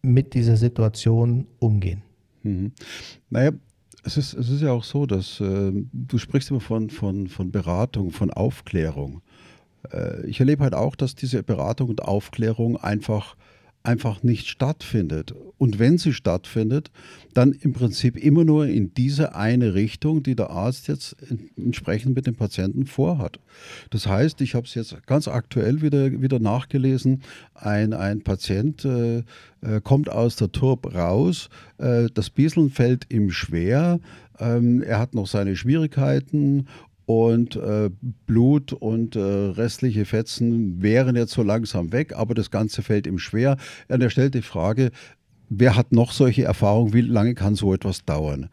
mit dieser Situation umgehen. Mhm. Naja, es ist, es ist ja auch so, dass äh, du sprichst immer von, von, von Beratung, von Aufklärung. Äh, ich erlebe halt auch, dass diese Beratung und Aufklärung einfach, einfach nicht stattfindet. Und wenn sie stattfindet, dann im Prinzip immer nur in diese eine Richtung, die der Arzt jetzt entsprechend mit dem Patienten vorhat. Das heißt, ich habe es jetzt ganz aktuell wieder, wieder nachgelesen, ein, ein Patient äh, kommt aus der T U R B raus, äh, das Bieseln fällt ihm schwer, ähm, er hat noch seine Schwierigkeiten und äh, Blut und äh, restliche Fetzen wären jetzt so langsam weg, aber das Ganze fällt ihm schwer. Und er stellt die Frage, wer hat noch solche Erfahrungen, wie lange kann so etwas dauern?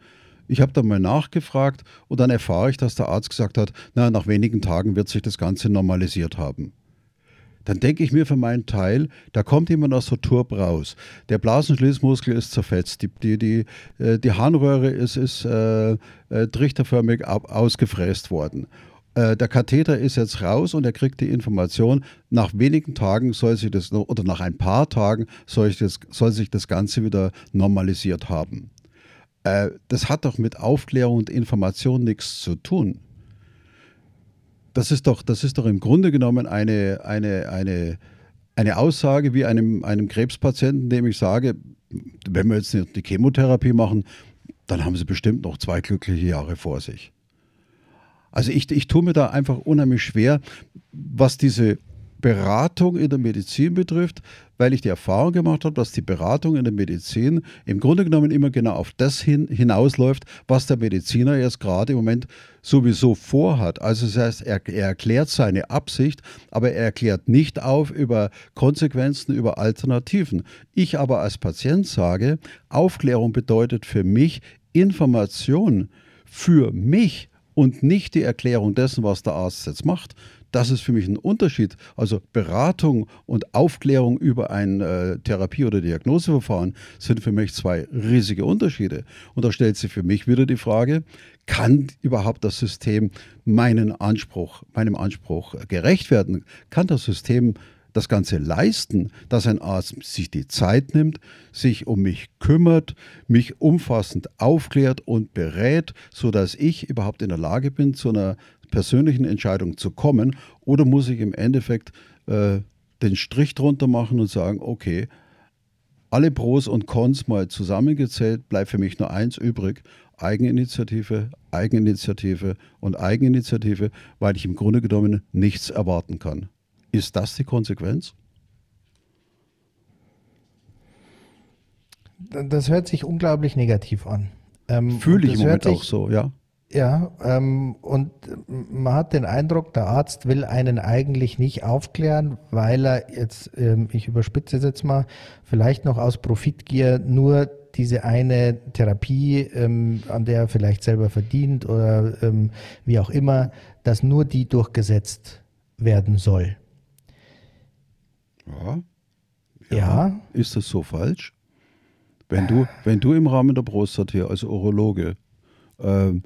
Ich habe dann mal nachgefragt und dann erfahre ich, dass der Arzt gesagt hat, na, nach wenigen Tagen wird sich das Ganze normalisiert haben. Dann denke ich mir für meinen Teil, da kommt jemand aus der T U R B raus. Der Blasenschließmuskel ist zerfetzt, die, die, die, äh, die Harnröhre ist, ist äh, äh, trichterförmig ab, ausgefräst worden. Äh, der Katheter ist jetzt raus und er kriegt die Information, nach wenigen Tagen soll sich das, oder nach ein paar Tagen soll sich das, soll sich das Ganze wieder normalisiert haben. Äh, das hat doch mit Aufklärung und Information nichts zu tun. Das ist doch, das ist doch im Grunde genommen eine, eine, eine, eine Aussage wie einem, einem Krebspatienten, dem ich sage, wenn wir jetzt die Chemotherapie machen, dann haben sie bestimmt noch zwei glückliche Jahre vor sich. Also ich, ich tue mir da einfach unheimlich schwer, was diese Beratung in der Medizin betrifft, weil ich die Erfahrung gemacht habe, dass die Beratung in der Medizin im Grunde genommen immer genau auf das hin, hinausläuft, was der Mediziner jetzt gerade im Moment sowieso vorhat. Also das heißt, er, er erklärt seine Absicht, aber er erklärt nicht auf über Konsequenzen, über Alternativen. Ich aber als Patient sage, Aufklärung bedeutet für mich Information für mich und nicht die Erklärung dessen, was der Arzt jetzt macht. Das ist für mich ein Unterschied. Also Beratung und Aufklärung über ein äh, Therapie- oder Diagnoseverfahren sind für mich zwei riesige Unterschiede. Und da stellt sich für mich wieder die Frage, kann überhaupt das System meinen Anspruch, meinem Anspruch gerecht werden? Kann das System das Ganze leisten, dass ein Arzt sich die Zeit nimmt, sich um mich kümmert, mich umfassend aufklärt und berät, sodass ich überhaupt in der Lage bin, zu einer persönlichen Entscheidung zu kommen? Oder muss ich im Endeffekt äh, den Strich drunter machen und sagen, okay, alle Pros und Cons mal zusammengezählt, bleibt für mich nur eins übrig, Eigeninitiative, Eigeninitiative und Eigeninitiative, weil ich im Grunde genommen nichts erwarten kann. Ist das die Konsequenz? Das hört sich unglaublich negativ an. Ähm, Fühle ich im Moment auch so, ja. Ja, ähm, und man hat den Eindruck, der Arzt will einen eigentlich nicht aufklären, weil er jetzt, ähm, ich überspitze es jetzt mal, vielleicht noch aus Profitgier nur diese eine Therapie, ähm, an der er vielleicht selber verdient oder ähm, wie auch immer, dass nur die durchgesetzt werden soll. Ja. Ja. Ja. Ist das so falsch? Wenn du, wenn du im Rahmen der Prostata als Urologe ähm,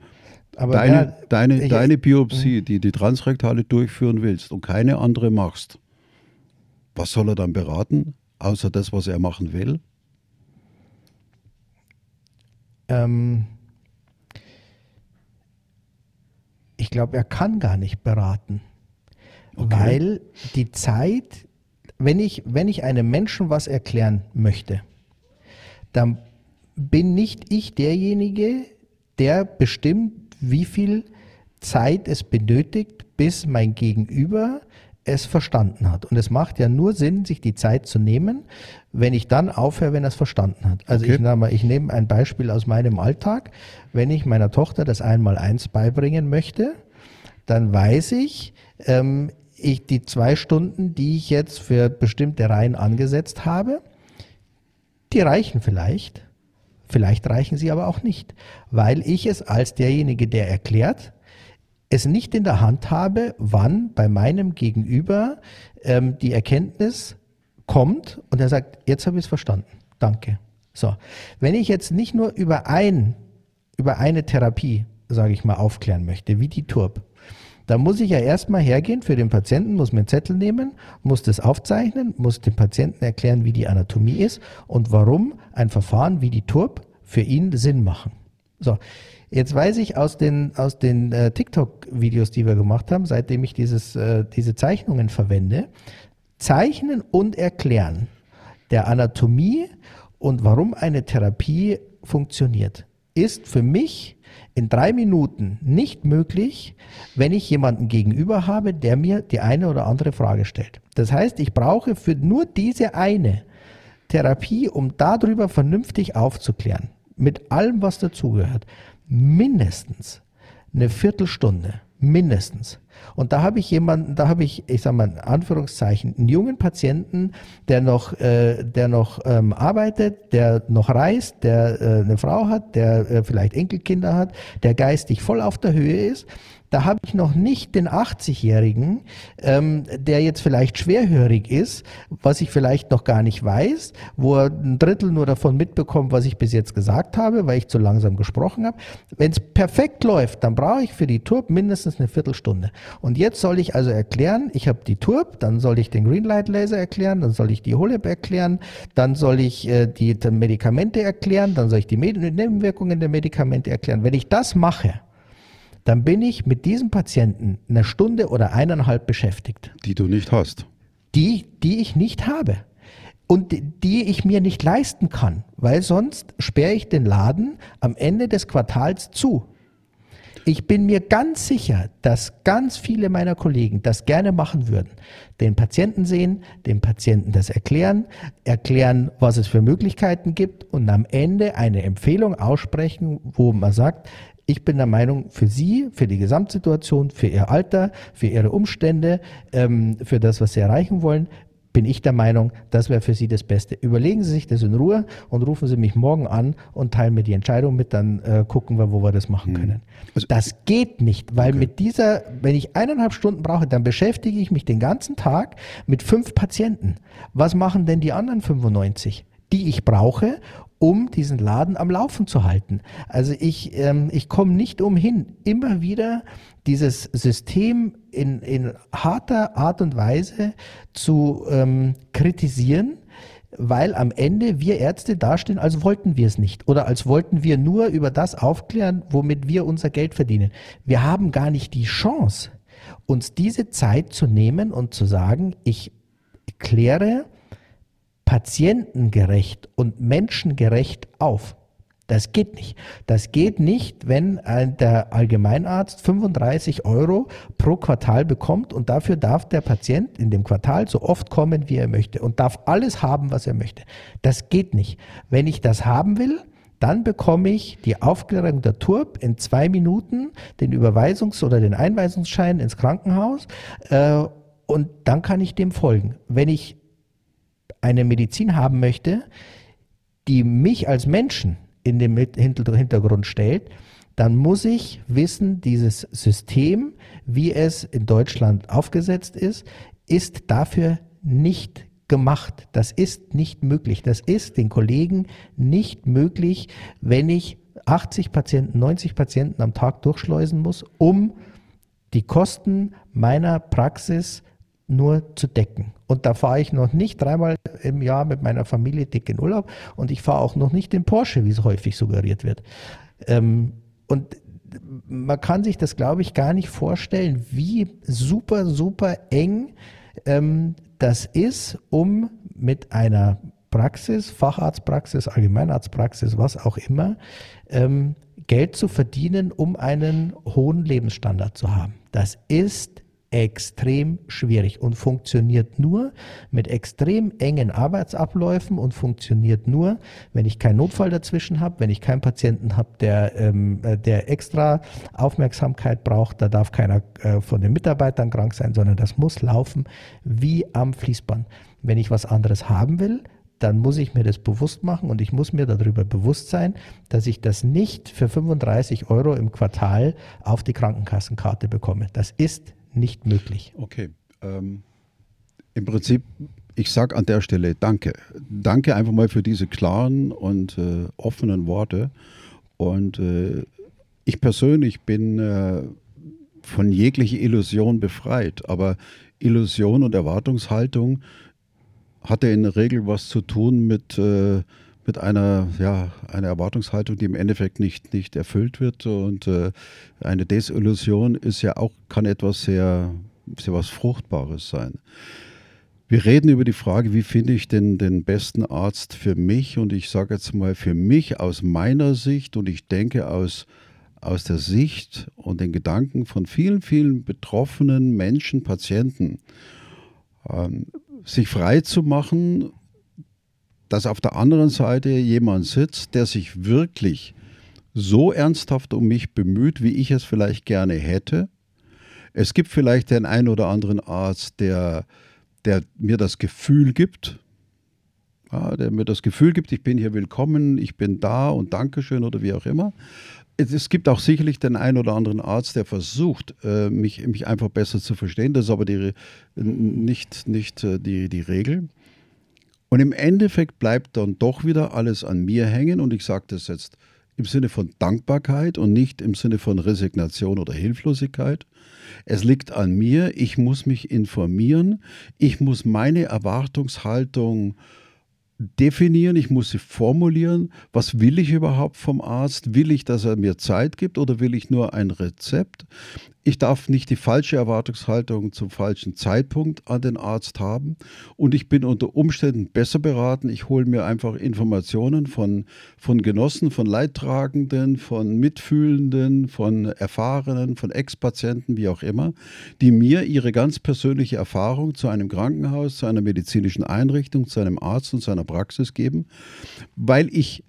aber deine, ja, deine, deine Biopsie, die die transrektale durchführen willst und keine andere machst, was soll er dann beraten, außer das, was er machen will? Ähm, ich glaube, er kann gar nicht beraten, okay. Weil die Zeit... Wenn ich, wenn ich einem Menschen was erklären möchte, dann bin nicht ich derjenige, der bestimmt, wie viel Zeit es benötigt, bis mein Gegenüber es verstanden hat. Und es macht ja nur Sinn, sich die Zeit zu nehmen, wenn ich dann aufhöre, wenn er es verstanden hat. Also okay. ich, nehme, ich nehme ein Beispiel aus meinem Alltag. Wenn ich meiner Tochter das Einmaleins beibringen möchte, dann weiß ich, ähm, ich die zwei Stunden, die ich jetzt für bestimmte Reihen angesetzt habe, die reichen vielleicht, vielleicht reichen sie aber auch nicht, weil ich es als derjenige, der erklärt, es nicht in der Hand habe, wann bei meinem Gegenüber ähm, die Erkenntnis kommt und er sagt, jetzt habe ich es verstanden, danke. So, wenn ich jetzt nicht nur über, ein, über eine Therapie, sage ich mal, aufklären möchte, wie die T U R B, da muss ich ja erstmal hergehen für den Patienten, muss mir einen Zettel nehmen, muss das aufzeichnen, muss dem Patienten erklären, wie die Anatomie ist und warum ein Verfahren wie die T U R B für ihn Sinn machen. So, jetzt weiß ich aus den, aus den äh, TikTok-Videos, die wir gemacht haben, seitdem ich dieses, äh, diese Zeichnungen verwende, zeichnen und erklären der Anatomie und warum eine Therapie funktioniert, ist für mich in drei Minuten nicht möglich, wenn ich jemanden gegenüber habe, der mir die eine oder andere Frage stellt. Das heißt, ich brauche für nur diese eine Therapie, um darüber vernünftig aufzuklären, mit allem, was dazugehört, mindestens eine Viertelstunde, mindestens. Und da habe ich jemanden, da habe ich, ich sage mal in Anführungszeichen, einen jungen Patienten, der noch, äh, der noch ähm, arbeitet, der noch reist, der äh, eine Frau hat, der äh, vielleicht Enkelkinder hat, der geistig voll auf der Höhe ist. Da habe ich noch nicht den achtzigjährigen, ähm, der jetzt vielleicht schwerhörig ist, was ich vielleicht noch gar nicht weiß, wo er ein Drittel nur davon mitbekommt, was ich bis jetzt gesagt habe, weil ich zu langsam gesprochen habe. Wenn es perfekt läuft, dann brauche ich für die T U R B mindestens eine Viertelstunde. Und jetzt soll ich also erklären, ich habe die T U R B, dann soll ich den Greenlight Laser erklären, dann soll ich die HoLEP erklären, dann soll ich äh, die, die Medikamente erklären, dann soll ich die Med- Nebenwirkungen der Medikamente erklären. Wenn ich das mache, dann bin ich mit diesem Patienten eine Stunde oder eineinhalb beschäftigt. Die du nicht hast. Die, die ich nicht habe. Und die ich mir nicht leisten kann, weil sonst sperre ich den Laden am Ende des Quartals zu. Ich bin mir ganz sicher, dass ganz viele meiner Kollegen das gerne machen würden. Den Patienten sehen, dem Patienten das erklären, erklären, was es für Möglichkeiten gibt und am Ende eine Empfehlung aussprechen, wo man sagt, ich bin der Meinung, für Sie, für die Gesamtsituation, für Ihr Alter, für Ihre Umstände, ähm, für das, was Sie erreichen wollen, bin ich der Meinung, das wäre für Sie das Beste. Überlegen Sie sich das in Ruhe und rufen Sie mich morgen an und teilen mir die Entscheidung mit, dann äh, gucken wir, wo wir das machen können. Also, das geht nicht, weil okay. mit dieser, wenn ich eineinhalb Stunden brauche, dann beschäftige ich mich den ganzen Tag mit fünf Patienten. Was machen denn die anderen fünfundneunzig, die ich brauche, um diesen Laden am Laufen zu halten? Also ich, ähm, ich komme nicht umhin, immer wieder dieses System in, in harter Art und Weise zu ähm, kritisieren, weil am Ende wir Ärzte dastehen, als wollten wir es nicht oder als wollten wir nur über das aufklären, womit wir unser Geld verdienen. Wir haben gar nicht die Chance, uns diese Zeit zu nehmen und zu sagen, ich kläre patientengerecht und menschengerecht auf. Das geht nicht. Das geht nicht, wenn der Allgemeinarzt fünfunddreißig Euro pro Quartal bekommt und dafür darf der Patient in dem Quartal so oft kommen, wie er möchte und darf alles haben, was er möchte. Das geht nicht. Wenn ich das haben will, dann bekomme ich die Aufklärung der T U R B in zwei Minuten, den Überweisungs- oder den Einweisungsschein ins Krankenhaus äh, und dann kann ich dem folgen. Wenn ich eine Medizin haben möchte, die mich als Menschen in den Hintergrund stellt, dann muss ich wissen, dieses System, wie es in Deutschland aufgesetzt ist, ist dafür nicht gemacht. Das ist nicht möglich. Das ist den Kollegen nicht möglich, wenn ich achtzig Patienten, neunzig Patienten am Tag durchschleusen muss, um die Kosten meiner Praxis nur zu decken. Und da fahre ich noch nicht dreimal im Jahr mit meiner Familie dick in Urlaub und ich fahre auch noch nicht den Porsche, wie es häufig suggeriert wird. Ähm, und man kann sich das, glaube ich, gar nicht vorstellen, wie super, super eng ähm, das ist, um mit einer Praxis, Facharztpraxis, Allgemeinarztpraxis, was auch immer, ähm, Geld zu verdienen, um einen hohen Lebensstandard zu haben. Das ist extrem schwierig und funktioniert nur mit extrem engen Arbeitsabläufen und funktioniert nur, wenn ich keinen Notfall dazwischen habe, wenn ich keinen Patienten habe, der, ähm, der extra Aufmerksamkeit braucht, da darf keiner äh, von den Mitarbeitern krank sein, sondern das muss laufen wie am Fließband. Wenn ich was anderes haben will, dann muss ich mir das bewusst machen und ich muss mir darüber bewusst sein, dass ich das nicht für fünfunddreißig Euro im Quartal auf die Krankenkassenkarte bekomme. Das ist nicht möglich. Okay. Ähm, im Prinzip, ich sage an der Stelle danke. Danke einfach mal für diese klaren und äh, offenen Worte. Und äh, ich persönlich bin äh, von jeglicher Illusion befreit. Aber Illusion und Erwartungshaltung hat ja in der Regel was zu tun mit, äh, mit einer, ja, einer Erwartungshaltung, die im Endeffekt nicht, nicht erfüllt wird. Und äh, eine Desillusion ist ja auch, kann etwas sehr, sehr was Fruchtbares sein. Wir reden über die Frage, wie finde ich denn den besten Arzt für mich? Und ich sage jetzt mal für mich aus meiner Sicht und ich denke aus, aus der Sicht und den Gedanken von vielen, vielen betroffenen Menschen, Patienten, ähm, sich frei zu machen, dass auf der anderen Seite jemand sitzt, der sich wirklich so ernsthaft um mich bemüht, wie ich es vielleicht gerne hätte. Es gibt vielleicht den einen oder anderen Arzt, der, der mir das Gefühl gibt, ja, der mir das Gefühl gibt, ich bin hier willkommen, ich bin da und Dankeschön oder wie auch immer. Es gibt auch sicherlich den einen oder anderen Arzt, der versucht, mich, mich einfach besser zu verstehen. Das ist aber die, nicht, nicht die, die Regel. Und im Endeffekt bleibt dann doch wieder alles an mir hängen und ich sage das jetzt im Sinne von Dankbarkeit und nicht im Sinne von Resignation oder Hilflosigkeit. Es liegt an mir, ich muss mich informieren, ich muss meine Erwartungshaltung definieren, ich muss sie formulieren. Was will ich überhaupt vom Arzt? Will ich, dass er mir Zeit gibt oder will ich nur ein Rezept? Ich darf nicht die falsche Erwartungshaltung zum falschen Zeitpunkt an den Arzt haben und ich bin unter Umständen besser beraten. Ich hole mir einfach Informationen von, von Genossen, von Leidtragenden, von Mitfühlenden, von Erfahrenen, von Ex-Patienten, wie auch immer, die mir ihre ganz persönliche Erfahrung zu einem Krankenhaus, zu einer medizinischen Einrichtung, zu einem Arzt und zu einer Praxis geben, weil ich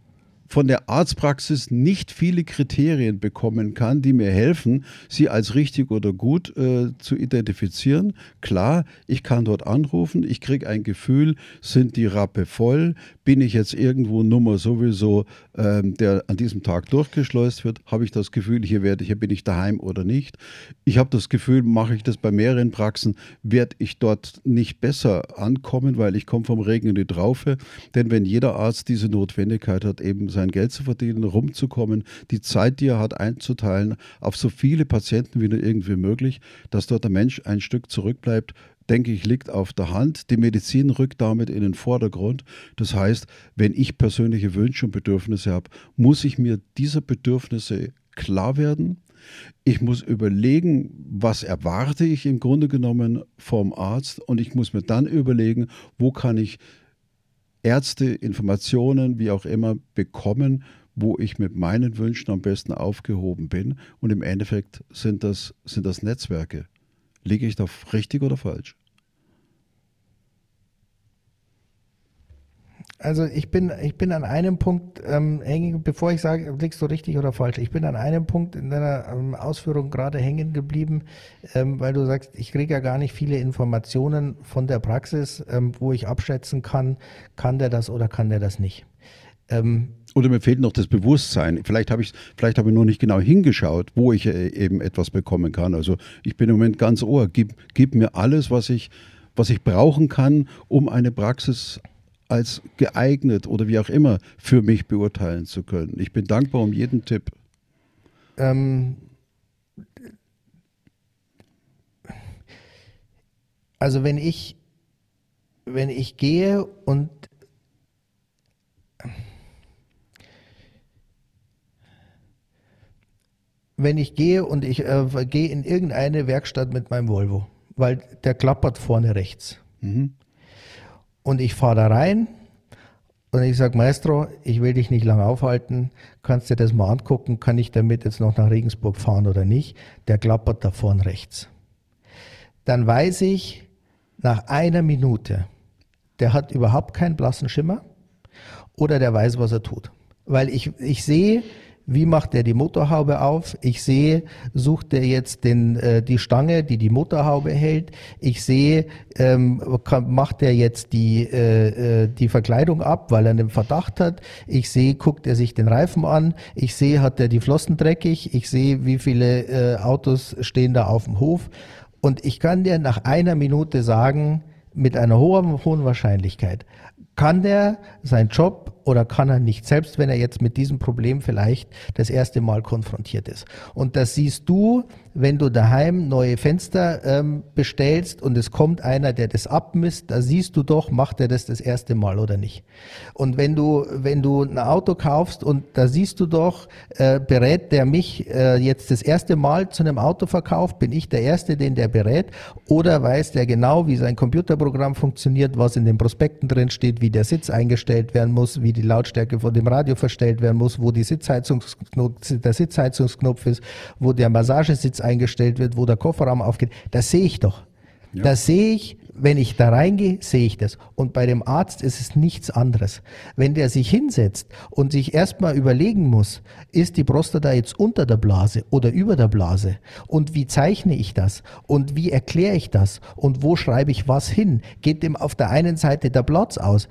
von der Arztpraxis nicht viele Kriterien bekommen kann, die mir helfen, sie als richtig oder gut äh, zu identifizieren. Klar, ich kann dort anrufen, ich kriege ein Gefühl, sind die Rappe voll, bin ich jetzt irgendwo Nummer sowieso, ähm, der an diesem Tag durchgeschleust wird, habe ich das Gefühl, hier werde ich, hier bin ich daheim oder nicht. Ich habe das Gefühl, mache ich das bei mehreren Praxen, werde ich dort nicht besser ankommen, weil ich komme vom Regen in die Traufe. Denn wenn jeder Arzt diese Notwendigkeit hat, eben sein Geld zu verdienen, rumzukommen, die Zeit, die er hat, einzuteilen, auf so viele Patienten wie nur irgendwie möglich, dass dort der Mensch ein Stück zurückbleibt, denke ich, liegt auf der Hand. Die Medizin rückt damit in den Vordergrund. Das heißt, wenn ich persönliche Wünsche und Bedürfnisse habe, muss ich mir dieser Bedürfnisse klar werden. Ich muss überlegen, was erwarte ich im Grunde genommen vom Arzt, und ich muss mir dann überlegen, wo kann ich Ärzte, Informationen, wie auch immer, bekommen, wo ich mit meinen Wünschen am besten aufgehoben bin. Und im Endeffekt sind das, sind das Netzwerke. Liege ich da richtig oder falsch? Also ich bin, ich bin an einem Punkt, ähm, hängen, bevor ich sage, liegst du richtig oder falsch, ich bin an einem Punkt in deiner ähm, Ausführung gerade hängen geblieben, ähm, weil du sagst, ich kriege ja gar nicht viele Informationen von der Praxis, ähm, wo ich abschätzen kann, kann der das oder kann der das nicht. Ähm, oder mir fehlt noch das Bewusstsein. Vielleicht habe ich, vielleicht habe ich noch nicht genau hingeschaut, wo ich äh, eben etwas bekommen kann. Also ich bin im Moment ganz ohr, gib, gib mir alles, was ich, was ich brauchen kann, um eine Praxis als geeignet oder wie auch immer für mich beurteilen zu können. Ich bin dankbar um jeden Tipp. Ähm, also wenn ich, wenn ich gehe und wenn ich gehe und ich äh, gehe in irgendeine Werkstatt mit meinem Volvo, weil der klappert vorne rechts. Mhm. Und ich fahre da rein und ich sage, Maestro, ich will dich nicht lange aufhalten, kannst dir das mal angucken, kann ich damit jetzt noch nach Regensburg fahren oder nicht? Der klappert da vorne rechts. Dann weiß ich nach einer Minute, der hat überhaupt keinen blassen Schimmer oder der weiß, was er tut. Weil ich, ich sehe, wie macht der die Motorhaube auf? Ich sehe, sucht der jetzt den, äh, die Stange, die die Motorhaube hält? Ich sehe, ähm, kann, macht der jetzt die, äh, die Verkleidung ab, weil er einen Verdacht hat? Ich sehe, guckt er sich den Reifen an? Ich sehe, hat er die Flossen dreckig? Ich sehe, wie viele äh, Autos stehen da auf dem Hof? Und ich kann dir nach einer Minute sagen, mit einer hohen, hohen Wahrscheinlichkeit, kann der seinen Job oder kann er nicht, selbst wenn er jetzt mit diesem Problem vielleicht das erste Mal konfrontiert ist. Und das siehst du, wenn du daheim neue Fenster ähm, bestellst und es kommt einer, der das abmisst, da siehst du doch, macht er das das erste Mal oder nicht. Und wenn du, wenn du ein Auto kaufst und da siehst du doch, äh, berät der mich äh, jetzt das erste Mal zu einem Autoverkauf, bin ich der Erste, den der berät, oder weiß der genau, wie sein Computerprogramm funktioniert, was in den Prospekten drin steht, wie der Sitz eingestellt werden muss, wie die Lautstärke von dem Radio verstellt werden muss, wo die Sitzheizungsknopf, der Sitzheizungsknopf ist, wo der Massagesitz eingestellt wird, wo der Kofferraum aufgeht. Das sehe ich doch. Ja. Das sehe ich, wenn ich da reingehe, sehe ich das. Und bei dem Arzt ist es nichts anderes. Wenn der sich hinsetzt und sich erstmal überlegen muss, ist die Prostata jetzt unter der Blase oder über der Blase? Und wie zeichne ich das? Und wie erkläre ich das? Und wo schreibe ich was hin? Geht dem auf der einen Seite der Platz aus?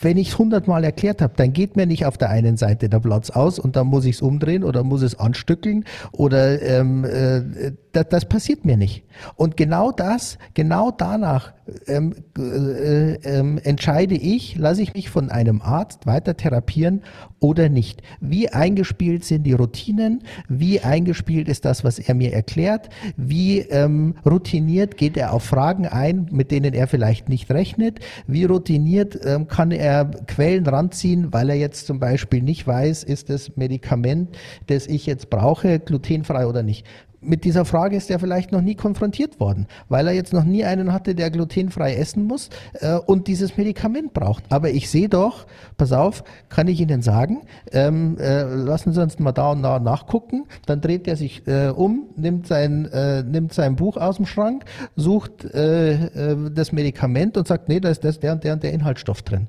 Wenn ich es hundertmal erklärt habe, dann geht mir nicht auf der einen Seite der Platz aus und dann muss ich es umdrehen oder muss es anstückeln oder ähm, äh, das, das passiert mir nicht. Und genau das, genau danach ähm, äh, äh, entscheide ich, lasse ich mich von einem Arzt weiter therapieren oder nicht. Wie eingespielt sind die Routinen, wie eingespielt ist das, was er mir erklärt, wie ähm, routiniert geht er auf Fragen ein, mit denen er vielleicht nicht rechnet, wie routiniert ähm, kann er Quellen ranziehen, weil er jetzt zum Beispiel nicht weiß, ist das Medikament, das ich jetzt brauche, glutenfrei oder nicht. Mit dieser Frage ist er vielleicht noch nie konfrontiert worden, weil er jetzt noch nie einen hatte, der glutenfrei essen muss äh, und dieses Medikament braucht. Aber ich sehe doch, pass auf, kann ich Ihnen sagen, ähm, äh, lassen Sie uns mal da und da nachgucken, dann dreht er sich äh, um, nimmt sein, äh, nimmt sein Buch aus dem Schrank, sucht äh, äh, das Medikament und sagt, nee, da ist das, der und der und der Inhaltsstoff drin.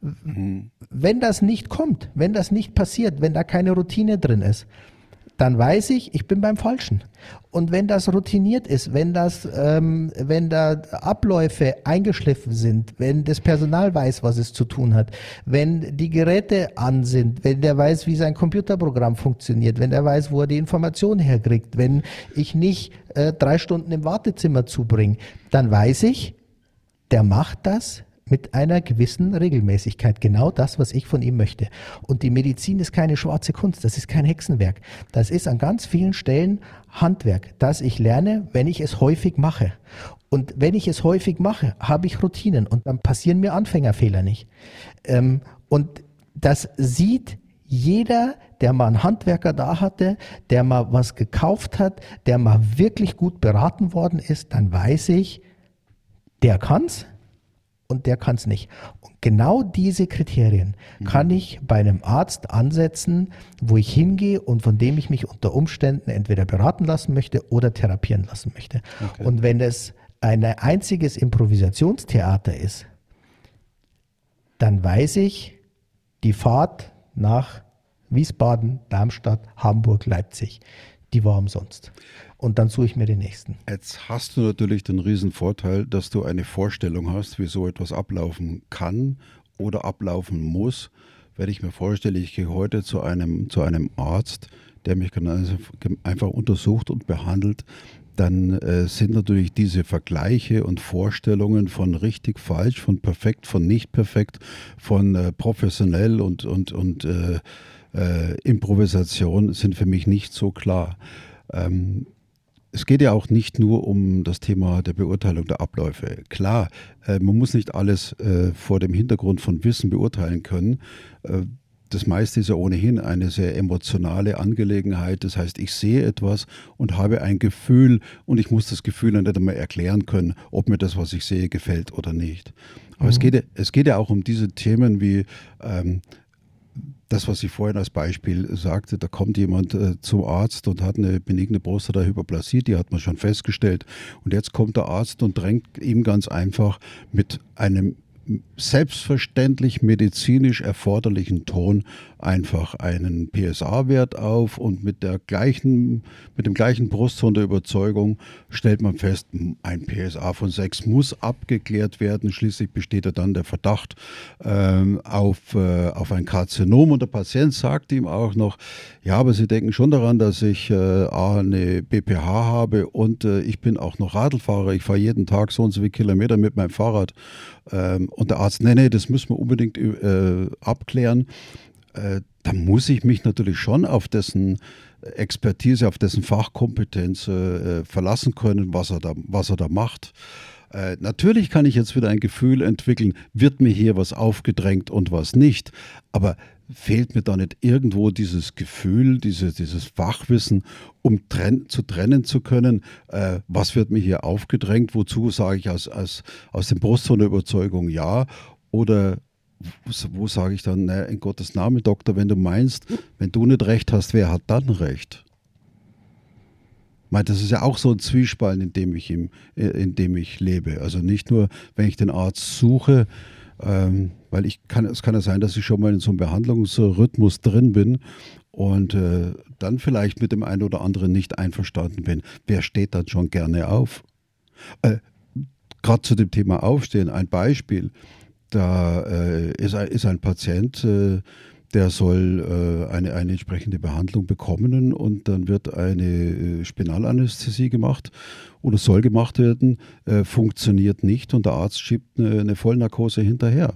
Mhm. Wenn das nicht kommt, wenn das nicht passiert, wenn da keine Routine drin ist, dann weiß ich, ich bin beim Falschen. Und wenn das routiniert ist, wenn das, ähm, wenn da Abläufe eingeschliffen sind, wenn das Personal weiß, was es zu tun hat, wenn die Geräte an sind, wenn der weiß, wie sein Computerprogramm funktioniert, wenn der weiß, wo er die Information herkriegt, wenn ich nicht äh, drei Stunden im Wartezimmer zubringe, dann weiß ich, der macht das mit einer gewissen Regelmäßigkeit. Genau das, was ich von ihm möchte. Und die Medizin ist keine schwarze Kunst, das ist kein Hexenwerk. Das ist an ganz vielen Stellen Handwerk, das ich lerne, wenn ich es häufig mache. Und wenn ich es häufig mache, habe ich Routinen und dann passieren mir Anfängerfehler nicht. Und das sieht jeder, der mal einen Handwerker da hatte, der mal was gekauft hat, der mal wirklich gut beraten worden ist, dann weiß ich, der kann's. Und der kann es nicht. Und genau diese Kriterien mhm. kann ich bei einem Arzt ansetzen, wo ich hingehe und von dem ich mich unter Umständen entweder beraten lassen möchte oder therapieren lassen möchte. Okay. Und wenn es ein einziges Improvisationstheater ist, dann weiß ich, die Fahrt nach Wiesbaden, Darmstadt, Hamburg, Leipzig, die war umsonst. Und dann suche ich mir den nächsten. Jetzt hast du natürlich den riesen Vorteil, dass du eine Vorstellung hast, wie so etwas ablaufen kann oder ablaufen muss. Wenn ich mir vorstelle, ich gehe heute zu einem, zu einem Arzt, der mich einfach untersucht und behandelt, dann äh, sind natürlich diese Vergleiche und Vorstellungen von richtig, falsch, von perfekt, von nicht perfekt, von äh, professionell und, und, und äh, Äh, Improvisation sind für mich nicht so klar. Ähm, es geht ja auch nicht nur um das Thema der Beurteilung der Abläufe. Klar, äh, man muss nicht alles äh, vor dem Hintergrund von Wissen beurteilen können. Äh, das meiste ist ja ohnehin eine sehr emotionale Angelegenheit. Das heißt, ich sehe etwas und habe ein Gefühl und ich muss das Gefühl dann nicht einmal erklären können, ob mir das, was ich sehe, gefällt oder nicht. Aber mhm. es geht, es geht ja auch um diese Themen wie ähm, das, was ich vorhin als Beispiel sagte, da kommt jemand äh, zum Arzt und hat eine benigne Prostatahyperplasie, die hat man schon festgestellt. Und jetzt kommt der Arzt und drängt ihm ganz einfach mit einem selbstverständlich medizinisch erforderlichen Ton einfach einen P S A-Wert auf und mit, der gleichen, mit dem gleichen Brustton der Überzeugung stellt man fest, ein P S A von sechs muss abgeklärt werden. Schließlich besteht ja dann der Verdacht ähm, auf, äh, auf ein Karzinom und der Patient sagt ihm auch noch, ja, aber Sie denken schon daran, dass ich äh, eine B P H habe und äh, ich bin auch noch Radlfahrer. Ich fahre jeden Tag so und so viele Kilometer mit meinem Fahrrad. Ähm, und der Arzt, nee, nee, das müssen wir unbedingt äh, abklären. Äh, da muss ich mich natürlich schon auf dessen Expertise, auf dessen Fachkompetenz äh, verlassen können, was er da, was er da macht. Äh, natürlich kann ich jetzt wieder ein Gefühl entwickeln, wird mir hier was aufgedrängt und was nicht. Aber fehlt mir da nicht irgendwo dieses Gefühl, diese, dieses Fachwissen, um trenn, zu trennen zu können, äh, was wird mir hier aufgedrängt, wozu sage ich aus, aus, aus dem Brustton der Überzeugung ja oder wo, wo sage ich dann, na, in Gottes Namen, Doktor, wenn du meinst, wenn du nicht recht hast, wer hat dann recht? Das ist ja auch so ein Zwiespalt, in dem ich, im, in dem ich lebe. Also nicht nur, wenn ich den Arzt suche, ähm, weil ich kann, es kann ja sein, dass ich schon mal in so einem Behandlungsrhythmus drin bin und äh, dann vielleicht mit dem einen oder anderen nicht einverstanden bin. Wer steht dann schon gerne auf? Äh, Gerade zu dem Thema Aufstehen, ein Beispiel. Da äh, ist, ist ein Patient, äh, der soll äh, eine, eine entsprechende Behandlung bekommen und dann wird eine äh, Spinalanästhesie gemacht oder soll gemacht werden, äh, funktioniert nicht und der Arzt schiebt eine, eine Vollnarkose hinterher.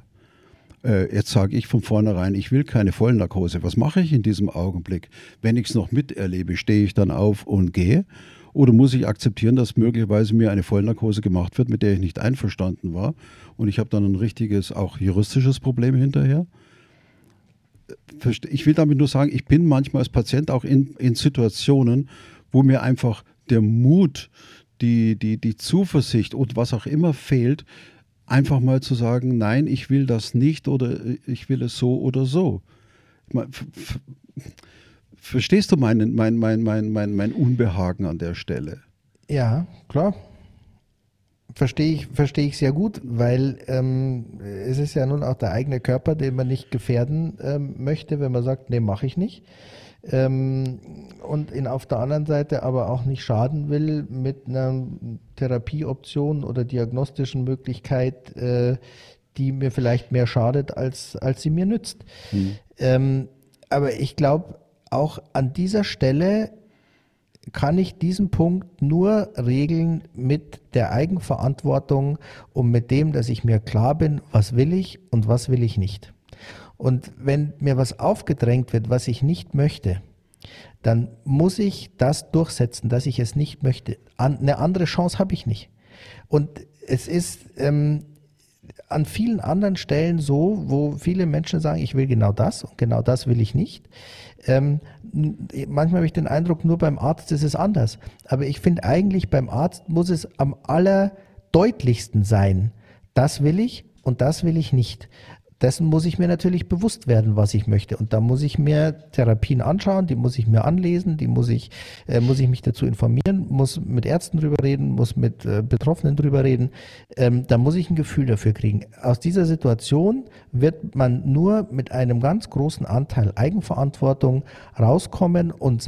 Äh, jetzt sage ich von vornherein, ich will keine Vollnarkose. Was mache ich in diesem Augenblick? Wenn ich es noch miterlebe, stehe ich dann auf und gehe? Oder muss ich akzeptieren, dass möglicherweise mir eine Vollnarkose gemacht wird, mit der ich nicht einverstanden war und ich habe dann ein richtiges, auch juristisches Problem hinterher? Ich will damit nur sagen, ich bin manchmal als Patient auch in, in Situationen, wo mir einfach der Mut, die, die, die Zuversicht und was auch immer fehlt, einfach mal zu sagen, nein, ich will das nicht oder ich will es so oder so. Ich meine, verstehst du mein, mein, mein, mein, mein, mein Unbehagen an der Stelle? Ja, klar. Verstehe ich, verstehe ich sehr gut, weil ähm, es ist ja nun auch der eigene Körper, den man nicht gefährden ähm, möchte, wenn man sagt, nee, mache ich nicht. Ähm, und ihn auf der anderen Seite aber auch nicht schaden will mit einer Therapieoption oder diagnostischen Möglichkeit, äh, die mir vielleicht mehr schadet, als, als sie mir nützt. Mhm. Ähm, aber ich glaube, auch an dieser Stelle kann ich diesen Punkt nur regeln mit der Eigenverantwortung und mit dem, dass ich mir klar bin, was will ich und was will ich nicht. Und wenn mir was aufgedrängt wird, was ich nicht möchte, dann muss ich das durchsetzen, dass ich es nicht möchte. An, eine andere Chance habe ich nicht. Und es ist ähm, an vielen anderen Stellen so, wo viele Menschen sagen, ich will genau das und genau das will ich nicht. Ähm, manchmal habe ich den Eindruck, nur beim Arzt ist es anders. Aber ich finde eigentlich, beim Arzt muss es am allerdeutlichsten sein, das will ich und das will ich nicht. Dessen muss ich mir natürlich bewusst werden, was ich möchte. Und da muss ich mir Therapien anschauen, die muss ich mir anlesen, die muss ich, äh, muss ich mich dazu informieren, muss mit Ärzten drüber reden, muss mit äh, Betroffenen drüber reden. Ähm, da muss ich ein Gefühl dafür kriegen. Aus dieser Situation wird man nur mit einem ganz großen Anteil Eigenverantwortung rauskommen und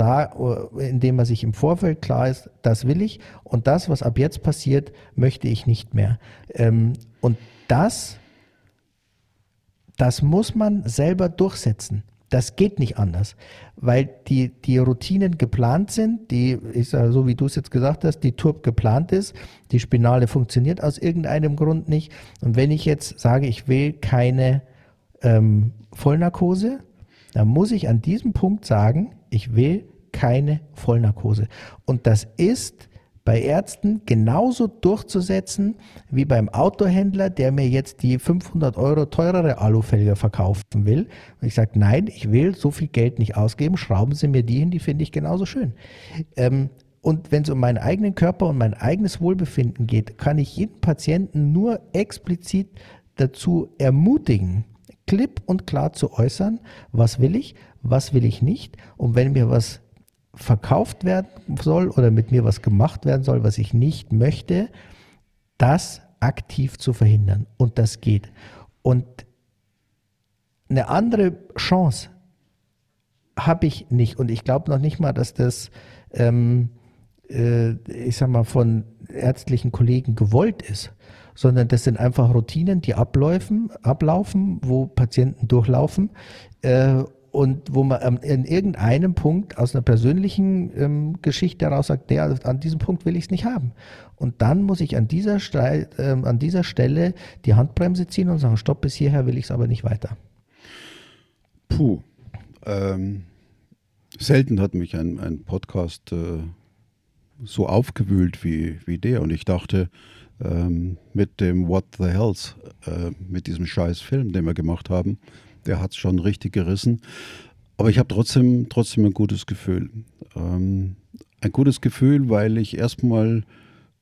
indem man sich im Vorfeld klar ist, das will ich und das, was ab jetzt passiert, möchte ich nicht mehr. Ähm, und das... Das muss man selber durchsetzen. Das geht nicht anders, weil die, die Routinen geplant sind, die, ich sage, so wie du es jetzt gesagt hast, die T U R B geplant ist, die Spinale funktioniert aus irgendeinem Grund nicht. Und wenn ich jetzt sage, ich will keine ähm, Vollnarkose, dann muss ich an diesem Punkt sagen, ich will keine Vollnarkose. Und das ist bei Ärzten genauso durchzusetzen wie beim Autohändler, der mir jetzt die fünfhundert Euro teurere Alufelge verkaufen will. Und ich sage, nein, ich will so viel Geld nicht ausgeben, schrauben Sie mir die hin, die finde ich genauso schön. Ähm, und wenn es um meinen eigenen Körper und mein eigenes Wohlbefinden geht, kann ich jeden Patienten nur explizit dazu ermutigen, klipp und klar zu äußern, was will ich, was will ich nicht. Und wenn mir was verkauft werden soll oder mit mir was gemacht werden soll, was ich nicht möchte, das aktiv zu verhindern. Und das geht. Und eine andere Chance habe ich nicht. Und ich glaube noch nicht mal, dass das, ähm, äh, ich sag mal, von ärztlichen Kollegen gewollt ist, sondern das sind einfach Routinen, die ablaufen, ablaufen, wo Patienten durchlaufen. Äh, Und wo man in irgendeinem Punkt aus einer persönlichen ähm, Geschichte heraus sagt, der, an diesem Punkt will ich es nicht haben. Und dann muss ich an dieser, Ste äh, an dieser Stelle die Handbremse ziehen und sagen, stopp, bis hierher will ich es aber nicht weiter. Puh. Ähm, selten hat mich ein, ein Podcast äh, so aufgewühlt wie, wie der. Und ich dachte, ähm, mit dem What the Hells, äh, mit diesem scheiß Film, den wir gemacht haben, der hat es schon richtig gerissen. Aber ich habe trotzdem, trotzdem ein gutes Gefühl. Ähm, ein gutes Gefühl, weil ich erstmal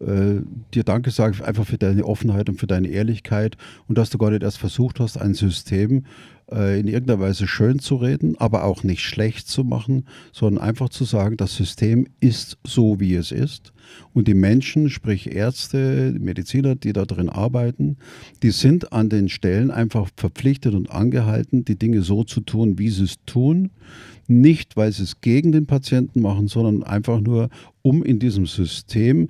äh, dir Danke sage, einfach für deine Offenheit und für deine Ehrlichkeit und dass du gar nicht erst versucht hast, ein System äh, in irgendeiner Weise schön zu reden, aber auch nicht schlecht zu machen, sondern einfach zu sagen, das System ist so, wie es ist. Und die Menschen, sprich Ärzte, Mediziner, die da drin arbeiten, die sind an den Stellen einfach verpflichtet und angehalten, die Dinge so zu tun, wie sie es tun. Nicht, weil sie es gegen den Patienten machen, sondern einfach nur, um in diesem System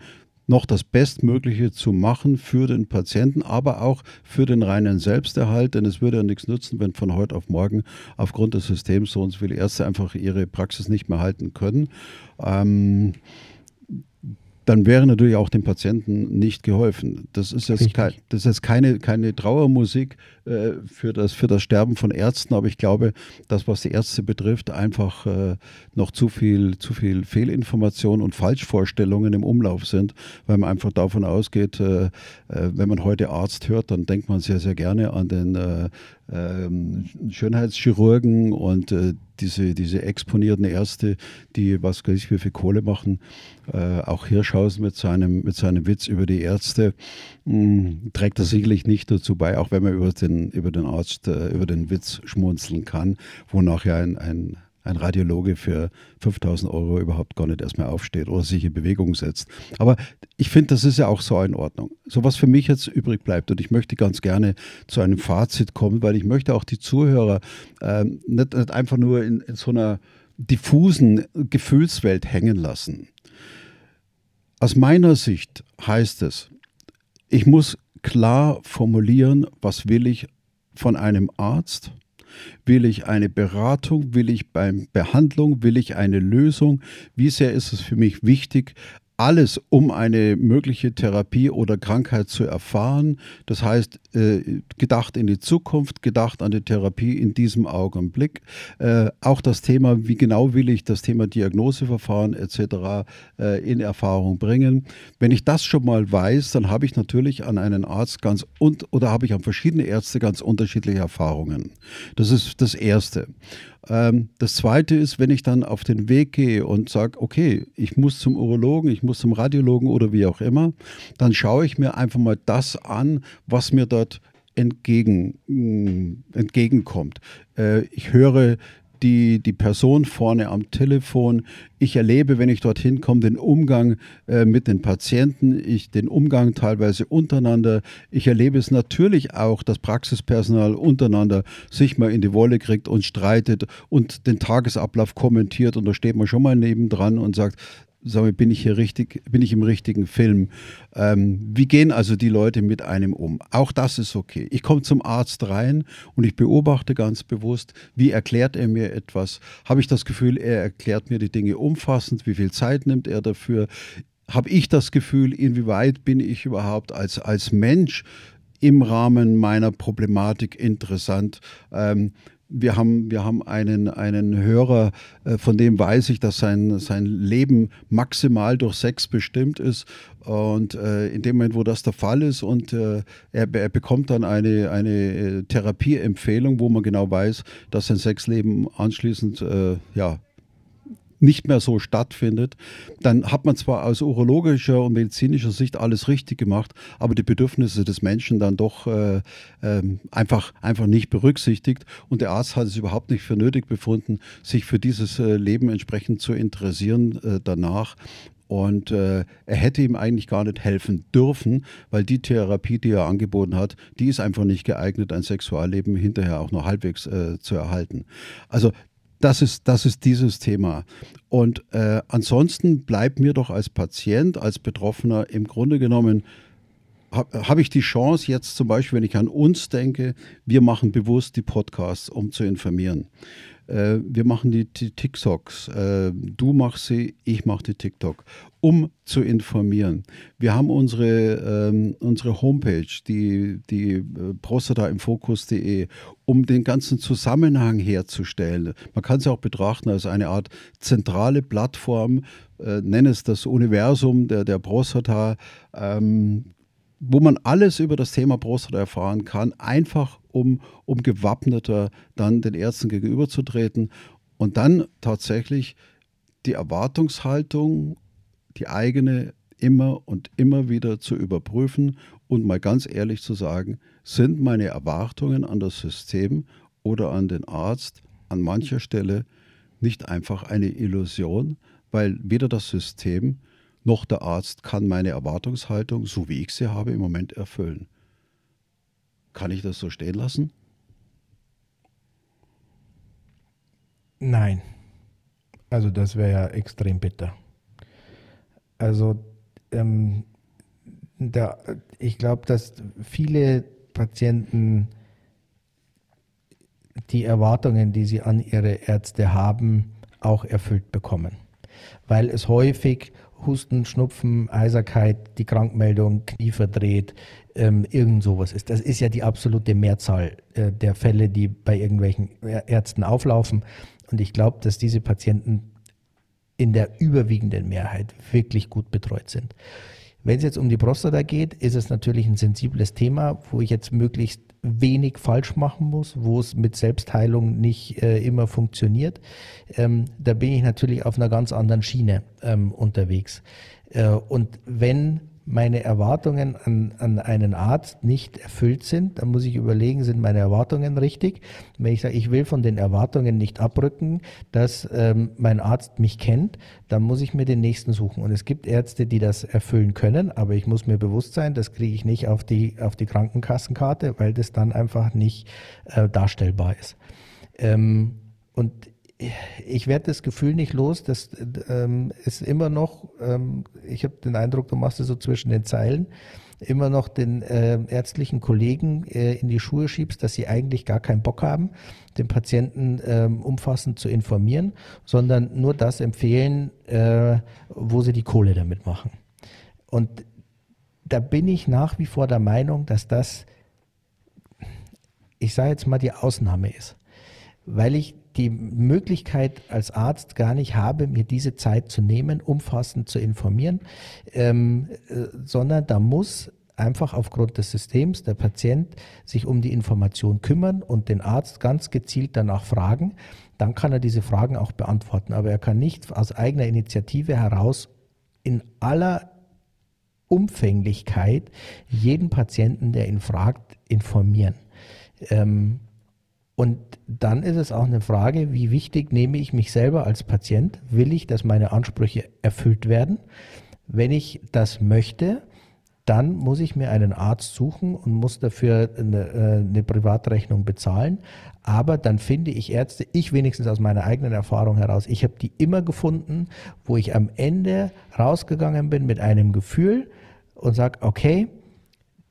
noch das Bestmögliche zu machen für den Patienten, aber auch für den reinen Selbsterhalt, denn es würde ja nichts nützen, wenn von heute auf morgen aufgrund des Systems so und so viele Ärzte einfach ihre Praxis nicht mehr halten können. Ähm, dann wäre natürlich auch dem Patienten nicht geholfen. Das ist jetzt, kein, das ist jetzt keine, keine Trauermusik äh, für, das, für das Sterben von Ärzten, aber ich glaube, das, was die Ärzte betrifft, einfach äh, noch zu viel, zu viel Fehlinformationen und Falschvorstellungen im Umlauf sind, weil man einfach davon ausgeht, äh, äh, wenn man heute Arzt hört, dann denkt man sehr, sehr gerne an den äh, äh, Schönheitschirurgen und äh, Diese, diese exponierten Ärzte, die was weiß ich, wie viel Kohle machen, äh, auch Hirschhausen mit seinem, mit seinem Witz über die Ärzte, mh, trägt das sicherlich nicht dazu bei, auch wenn man über den, über den Arzt, äh, über den Witz schmunzeln kann, wonach ja ein, ein ein Radiologe für fünftausend Euro überhaupt gar nicht erstmal aufsteht oder sich in Bewegung setzt. Aber ich finde, das ist ja auch so in Ordnung. So was für mich jetzt übrig bleibt, und ich möchte ganz gerne zu einem Fazit kommen, weil ich möchte auch die Zuhörer ähm, nicht, nicht einfach nur in, in so einer diffusen Gefühlswelt hängen lassen. Aus meiner Sicht heißt es, ich muss klar formulieren, was will ich von einem Arzt? Will ich eine Beratung? Will ich eine Behandlung? Will ich eine Lösung? Wie sehr ist es für mich wichtig, alles um eine mögliche Therapie oder Krankheit zu erfahren? Das heißt, äh, gedacht in die Zukunft, gedacht an die Therapie in diesem Augenblick. Äh, auch das Thema, wie genau will ich das Thema Diagnoseverfahren et cetera äh, in Erfahrung bringen. Wenn ich das schon mal weiß, dann habe ich natürlich an einen Arzt ganz und oder habe ich an verschiedene Ärzte ganz unterschiedliche Erfahrungen. Das ist das Erste. Das Zweite ist, wenn ich dann auf den Weg gehe und sage, okay, ich muss zum Urologen, ich muss zum Radiologen oder wie auch immer, dann schaue ich mir einfach mal das an, was mir dort entgegen, entgegenkommt. Ich höre die, die Person vorne am Telefon, ich erlebe, wenn ich dorthin komme, den Umgang äh, mit den Patienten, ich den Umgang teilweise untereinander. Ich erlebe es natürlich auch, dass Praxispersonal untereinander sich mal in die Wolle kriegt und streitet und den Tagesablauf kommentiert, und da steht man schon mal nebendran und sagt, sag mal, bin ich hier richtig, bin ich im richtigen Film? Ähm, wie gehen also die Leute mit einem um? Auch das ist okay. Ich komme zum Arzt rein und ich beobachte ganz bewusst, wie erklärt er mir etwas? Habe ich das Gefühl, er erklärt mir die Dinge umfassend? Wie viel Zeit nimmt er dafür? Habe ich das Gefühl, inwieweit bin ich überhaupt als, als Mensch im Rahmen meiner Problematik interessant? Ähm, Wir haben, wir haben einen, einen Hörer, von dem weiß ich, dass sein, sein Leben maximal durch Sex bestimmt ist. Und äh, in dem Moment, wo das der Fall ist und äh, er, er bekommt dann eine, eine Therapieempfehlung, wo man genau weiß, dass sein Sexleben anschließend äh, ja, nicht mehr so stattfindet, dann hat man zwar aus urologischer und medizinischer Sicht alles richtig gemacht, aber die Bedürfnisse des Menschen dann doch äh, ähm, einfach, einfach nicht berücksichtigt, und der Arzt hat es überhaupt nicht für nötig befunden, sich für dieses äh, Leben entsprechend zu interessieren äh, danach. Und äh, er hätte ihm eigentlich gar nicht helfen dürfen, weil die Therapie, die er angeboten hat, die ist einfach nicht geeignet, ein Sexualleben hinterher auch noch halbwegs äh, zu erhalten. Also Das ist, das ist dieses Thema. Und äh, ansonsten bleibt mir doch als Patient, als Betroffener im Grunde genommen, habe hab ich die Chance jetzt zum Beispiel, wenn ich an uns denke, wir machen bewusst die Podcasts, um zu informieren. Äh, wir machen die, die TikToks. Äh, du machst sie, ich mache die TikTok, um zu informieren. Wir haben unsere, ähm, unsere Homepage, die, die äh, prostata im fokus punkt de, um den ganzen Zusammenhang herzustellen. Man kann es auch betrachten als eine Art zentrale Plattform, äh, nenne es das Universum der, der Prostata, ähm, wo man alles über das Thema Prostata erfahren kann, einfach um, um gewappneter dann den Ärzten gegenüberzutreten und dann tatsächlich die Erwartungshaltung, die eigene, immer und immer wieder zu überprüfen und mal ganz ehrlich zu sagen, sind meine Erwartungen an das System oder an den Arzt an mancher Stelle nicht einfach eine Illusion, weil weder das System noch der Arzt kann meine Erwartungshaltung, so wie ich sie habe, im Moment erfüllen. Kann ich das so stehen lassen? Nein. Also das wäre ja extrem bitter. Also ähm, da, ich glaube, dass viele Patienten die Erwartungen, die sie an ihre Ärzte haben, auch erfüllt bekommen. Weil es häufig Husten, Schnupfen, Heiserkeit, die Krankmeldung, Knie verdreht, ähm, irgend sowas ist. Das ist ja die absolute Mehrzahl äh, der Fälle, die bei irgendwelchen Ärzten auflaufen. Und ich glaube, dass diese Patienten in der überwiegenden Mehrheit wirklich gut betreut sind. Wenn es jetzt um die Prostata geht, ist es natürlich ein sensibles Thema, wo ich jetzt möglichst wenig falsch machen muss, wo es mit Selbstheilung nicht äh, immer funktioniert. Ähm, da bin ich natürlich auf einer ganz anderen Schiene ähm, unterwegs. Äh, und wenn meine Erwartungen an, an einen Arzt nicht erfüllt sind, dann muss ich überlegen, sind meine Erwartungen richtig? Wenn ich sage, ich will von den Erwartungen nicht abrücken, dass ähm, mein Arzt mich kennt, dann muss ich mir den nächsten suchen. Und es gibt Ärzte, die das erfüllen können, aber ich muss mir bewusst sein, das kriege ich nicht auf die, auf die Krankenkassenkarte, weil das dann einfach nicht äh, darstellbar ist. Ähm, und ich werde das Gefühl nicht los, das ähm, ist immer noch, ähm, ich habe den Eindruck, du machst es so zwischen den Zeilen, immer noch den äh, ärztlichen Kollegen äh, in die Schuhe schiebst, dass sie eigentlich gar keinen Bock haben, den Patienten äh, umfassend zu informieren, sondern nur das empfehlen, äh, wo sie die Kohle damit machen. Und da bin ich nach wie vor der Meinung, dass das, ich sage jetzt mal, die Ausnahme ist, weil ich die Möglichkeit als Arzt gar nicht habe, mir diese Zeit zu nehmen, umfassend zu informieren, ähm, äh, sondern da muss einfach aufgrund des Systems der Patient sich um die Information kümmern und den Arzt ganz gezielt danach fragen. Dann kann er diese Fragen auch beantworten, aber er kann nicht aus eigener Initiative heraus in aller Umfänglichkeit jeden Patienten, der ihn fragt, informieren. Ähm, Und dann ist es auch eine Frage, wie wichtig nehme ich mich selber als Patient? Will ich, dass meine Ansprüche erfüllt werden? Wenn ich das möchte, dann muss ich mir einen Arzt suchen und muss dafür eine, eine Privatrechnung bezahlen. Aber dann finde ich Ärzte, ich wenigstens aus meiner eigenen Erfahrung heraus, ich habe die immer gefunden, wo ich am Ende rausgegangen bin mit einem Gefühl und sage, okay,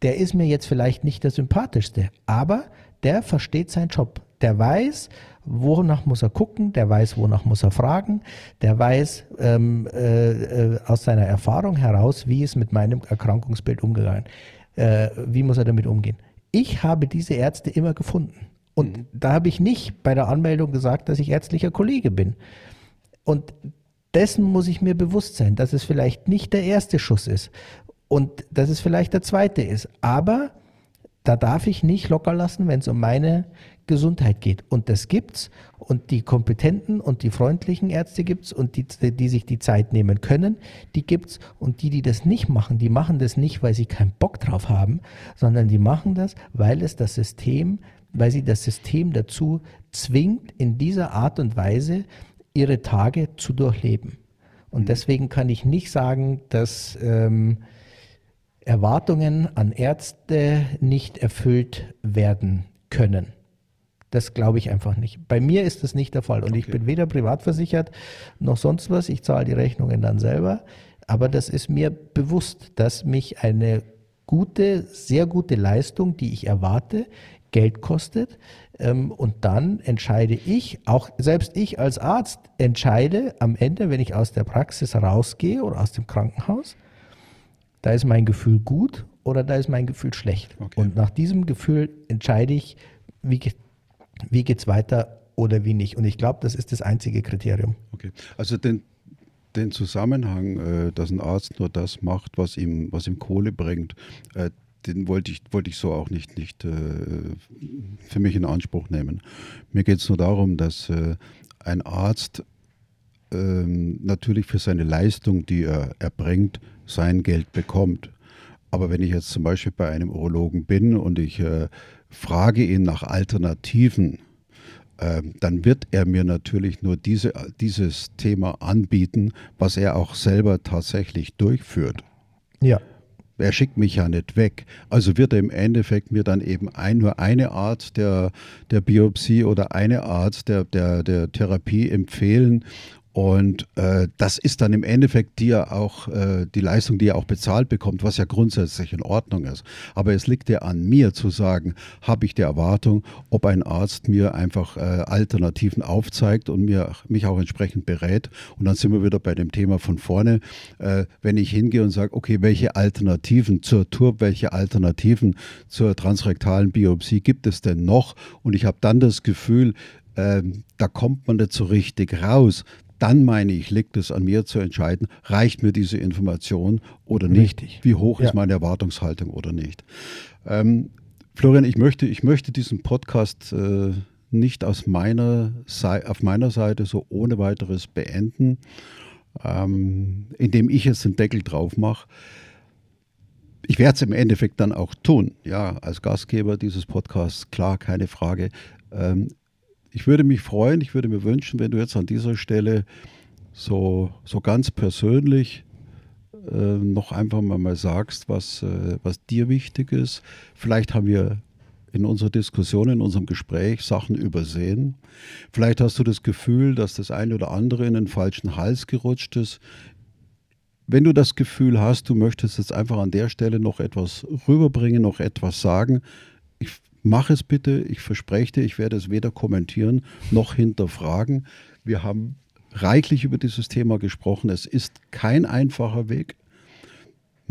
der ist mir jetzt vielleicht nicht der sympathischste, aber der versteht seinen Job, der weiß, wonach muss er gucken, der weiß, wonach muss er fragen, der weiß ähm, äh, aus seiner Erfahrung heraus, wie ist mit meinem Erkrankungsbild umgegangen, äh, wie muss er damit umgehen. Ich habe diese Ärzte immer gefunden und mhm. da habe ich nicht bei der Anmeldung gesagt, dass ich ärztlicher Kollege bin. Und dessen muss ich mir bewusst sein, dass es vielleicht nicht der erste Schuss ist und dass es vielleicht der zweite ist, aber da darf ich nicht locker lassen, wenn es um meine Gesundheit geht. Und das gibt's. Und die kompetenten und die freundlichen Ärzte gibt's. Und die, die sich die Zeit nehmen können, die gibt's. Und die, die das nicht machen, die machen das nicht, weil sie keinen Bock drauf haben, sondern die machen das, weil es das System, weil sie das System dazu zwingt, in dieser Art und Weise ihre Tage zu durchleben. Und deswegen kann ich nicht sagen, dass ähm, Erwartungen an Ärzte nicht erfüllt werden können. Das glaube ich einfach nicht. Bei mir ist das nicht der Fall. Und okay. Ich bin weder privat versichert noch sonst was. Ich zahle die Rechnungen dann selber. Aber das ist mir bewusst, dass mich eine gute, sehr gute Leistung, die ich erwarte, Geld kostet. Und dann entscheide ich, auch selbst ich als Arzt entscheide am Ende, wenn ich aus der Praxis rausgehe oder aus dem Krankenhaus, da ist mein Gefühl gut oder da ist mein Gefühl schlecht. Okay. Und nach diesem Gefühl entscheide ich, wie, wie geht es weiter oder wie nicht. Und ich glaube, das ist das einzige Kriterium. Okay. Also den, den Zusammenhang, dass ein Arzt nur das macht, was ihm, was ihm Kohle bringt, den wollte ich, wollte ich so auch nicht, nicht für mich in Anspruch nehmen. Mir geht es nur darum, dass ein Arzt natürlich für seine Leistung, die er erbringt, sein Geld bekommt. Aber wenn ich jetzt zum Beispiel bei einem Urologen bin und ich äh, frage ihn nach Alternativen, äh, dann wird er mir natürlich nur diese, dieses Thema anbieten, was er auch selber tatsächlich durchführt. Ja. Er schickt mich ja nicht weg. Also wird er im Endeffekt mir dann eben ein, nur eine Art der, der Biopsie oder eine Art der, der, der Therapie empfehlen. Und äh, das ist dann im Endeffekt die ja auch äh, die Leistung, die er auch bezahlt bekommt, was ja grundsätzlich in Ordnung ist. Aber es liegt ja an mir zu sagen, habe ich die Erwartung, ob ein Arzt mir einfach äh, Alternativen aufzeigt und mir, mich auch entsprechend berät. Und dann sind wir wieder bei dem Thema von vorne. Äh, wenn ich hingehe und sage, okay, welche Alternativen zur T U R B, welche Alternativen zur transrektalen Biopsie gibt es denn noch? Und ich habe dann das Gefühl, äh, da kommt man nicht so richtig raus. Dann meine ich, liegt es an mir zu entscheiden, reicht mir diese Information oder nicht? Richtig. Wie hoch ja. ist meine Erwartungshaltung oder nicht? Ähm, Florian, ich möchte, ich möchte diesen Podcast äh, nicht aus meiner Seite, auf meiner Seite so ohne weiteres beenden, ähm, indem ich jetzt den Deckel drauf mache. ich werde es im Endeffekt dann auch tun, ja, als Gastgeber dieses Podcasts, klar, keine Frage. Ähm, ich würde mich freuen, ich würde mir wünschen, wenn du jetzt an dieser Stelle so, so ganz persönlich äh, noch einfach mal, mal sagst, was, äh, was dir wichtig ist. Vielleicht haben wir in unserer Diskussion, in unserem Gespräch Sachen übersehen. Vielleicht hast du das Gefühl, dass das eine oder andere in den falschen Hals gerutscht ist. Wenn du das Gefühl hast, du möchtest jetzt einfach an der Stelle noch etwas rüberbringen, noch etwas sagen, ich mache es bitte, ich verspreche dir, ich werde es weder kommentieren noch hinterfragen. Wir haben reichlich über dieses Thema gesprochen. Es ist kein einfacher Weg.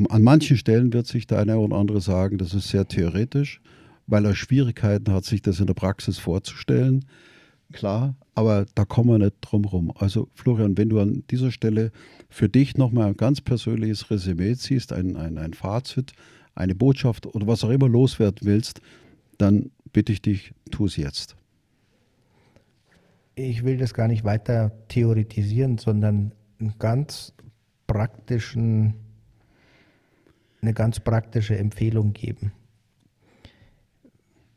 An manchen Stellen wird sich der eine oder andere sagen, das ist sehr theoretisch, weil er Schwierigkeiten hat, sich das in der Praxis vorzustellen. Klar, aber da kommen wir nicht drum rum. Also Florian, wenn du an dieser Stelle für dich nochmal ein ganz persönliches Resümee ziehst, ein, ein, ein Fazit, eine Botschaft oder was auch immer loswerden willst, dann bitte ich dich, tu es jetzt. Ich will das gar nicht weiter theoretisieren, sondern einen ganz praktischen, eine ganz praktische Empfehlung geben.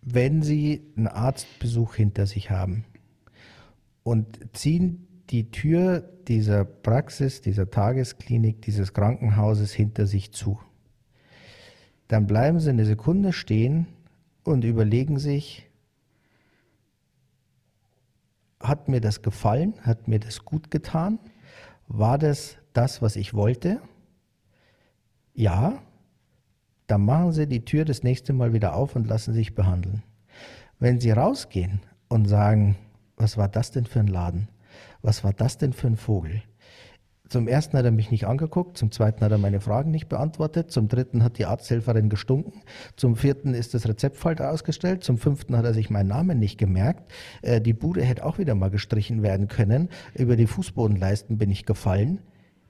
Wenn Sie einen Arztbesuch hinter sich haben und ziehen die Tür dieser Praxis, dieser Tagesklinik, dieses Krankenhauses hinter sich zu, dann bleiben Sie eine Sekunde stehen und überlegen sich, hat mir das gefallen, hat mir das gut getan, war das das, was ich wollte? Ja. Dann machen Sie die Tür das nächste Mal wieder auf und lassen sich behandeln. Wenn Sie rausgehen und sagen, was war das denn für ein Laden? Was war das denn für ein Vogel? Zum ersten hat er mich nicht angeguckt, zum zweiten hat er meine Fragen nicht beantwortet, zum dritten hat die Arzthelferin gestunken, zum vierten ist das Rezept falsch ausgestellt, zum fünften hat er sich meinen Namen nicht gemerkt, äh, die Bude hätte auch wieder mal gestrichen werden können, über die Fußbodenleisten bin ich gefallen.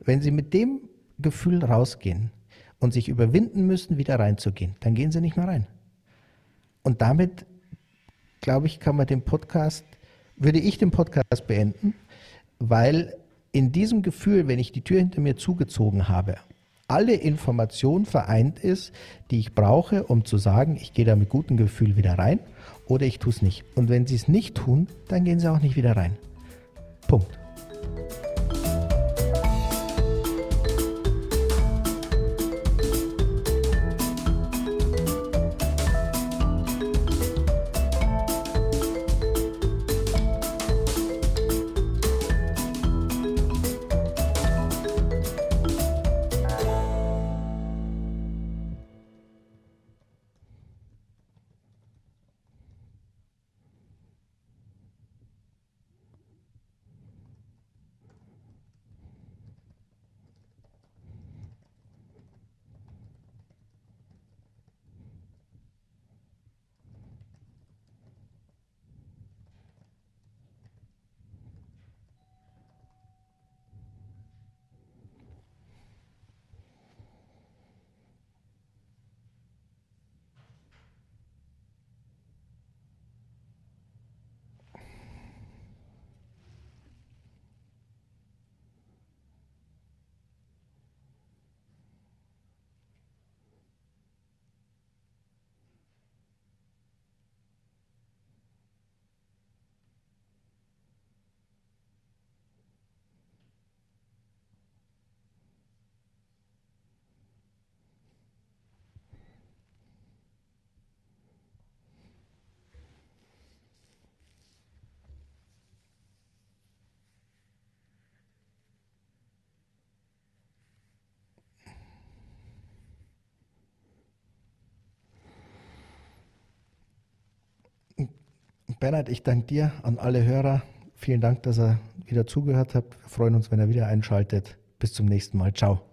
Wenn Sie mit dem Gefühl rausgehen und sich überwinden müssen, wieder reinzugehen, dann gehen Sie nicht mehr rein. Und damit, glaube ich, kann man den Podcast, würde ich den Podcast beenden, weil in diesem Gefühl, wenn ich die Tür hinter mir zugezogen habe, alle Information vereint ist, die ich brauche, um zu sagen, ich gehe da mit gutem Gefühl wieder rein oder ich tue es nicht. Und wenn Sie es nicht tun, dann gehen Sie auch nicht wieder rein. Punkt. Bernhard, ich danke dir, an alle Hörer. Vielen Dank, dass ihr wieder zugehört habt. Wir freuen uns, wenn ihr wieder einschaltet. Bis zum nächsten Mal. Ciao.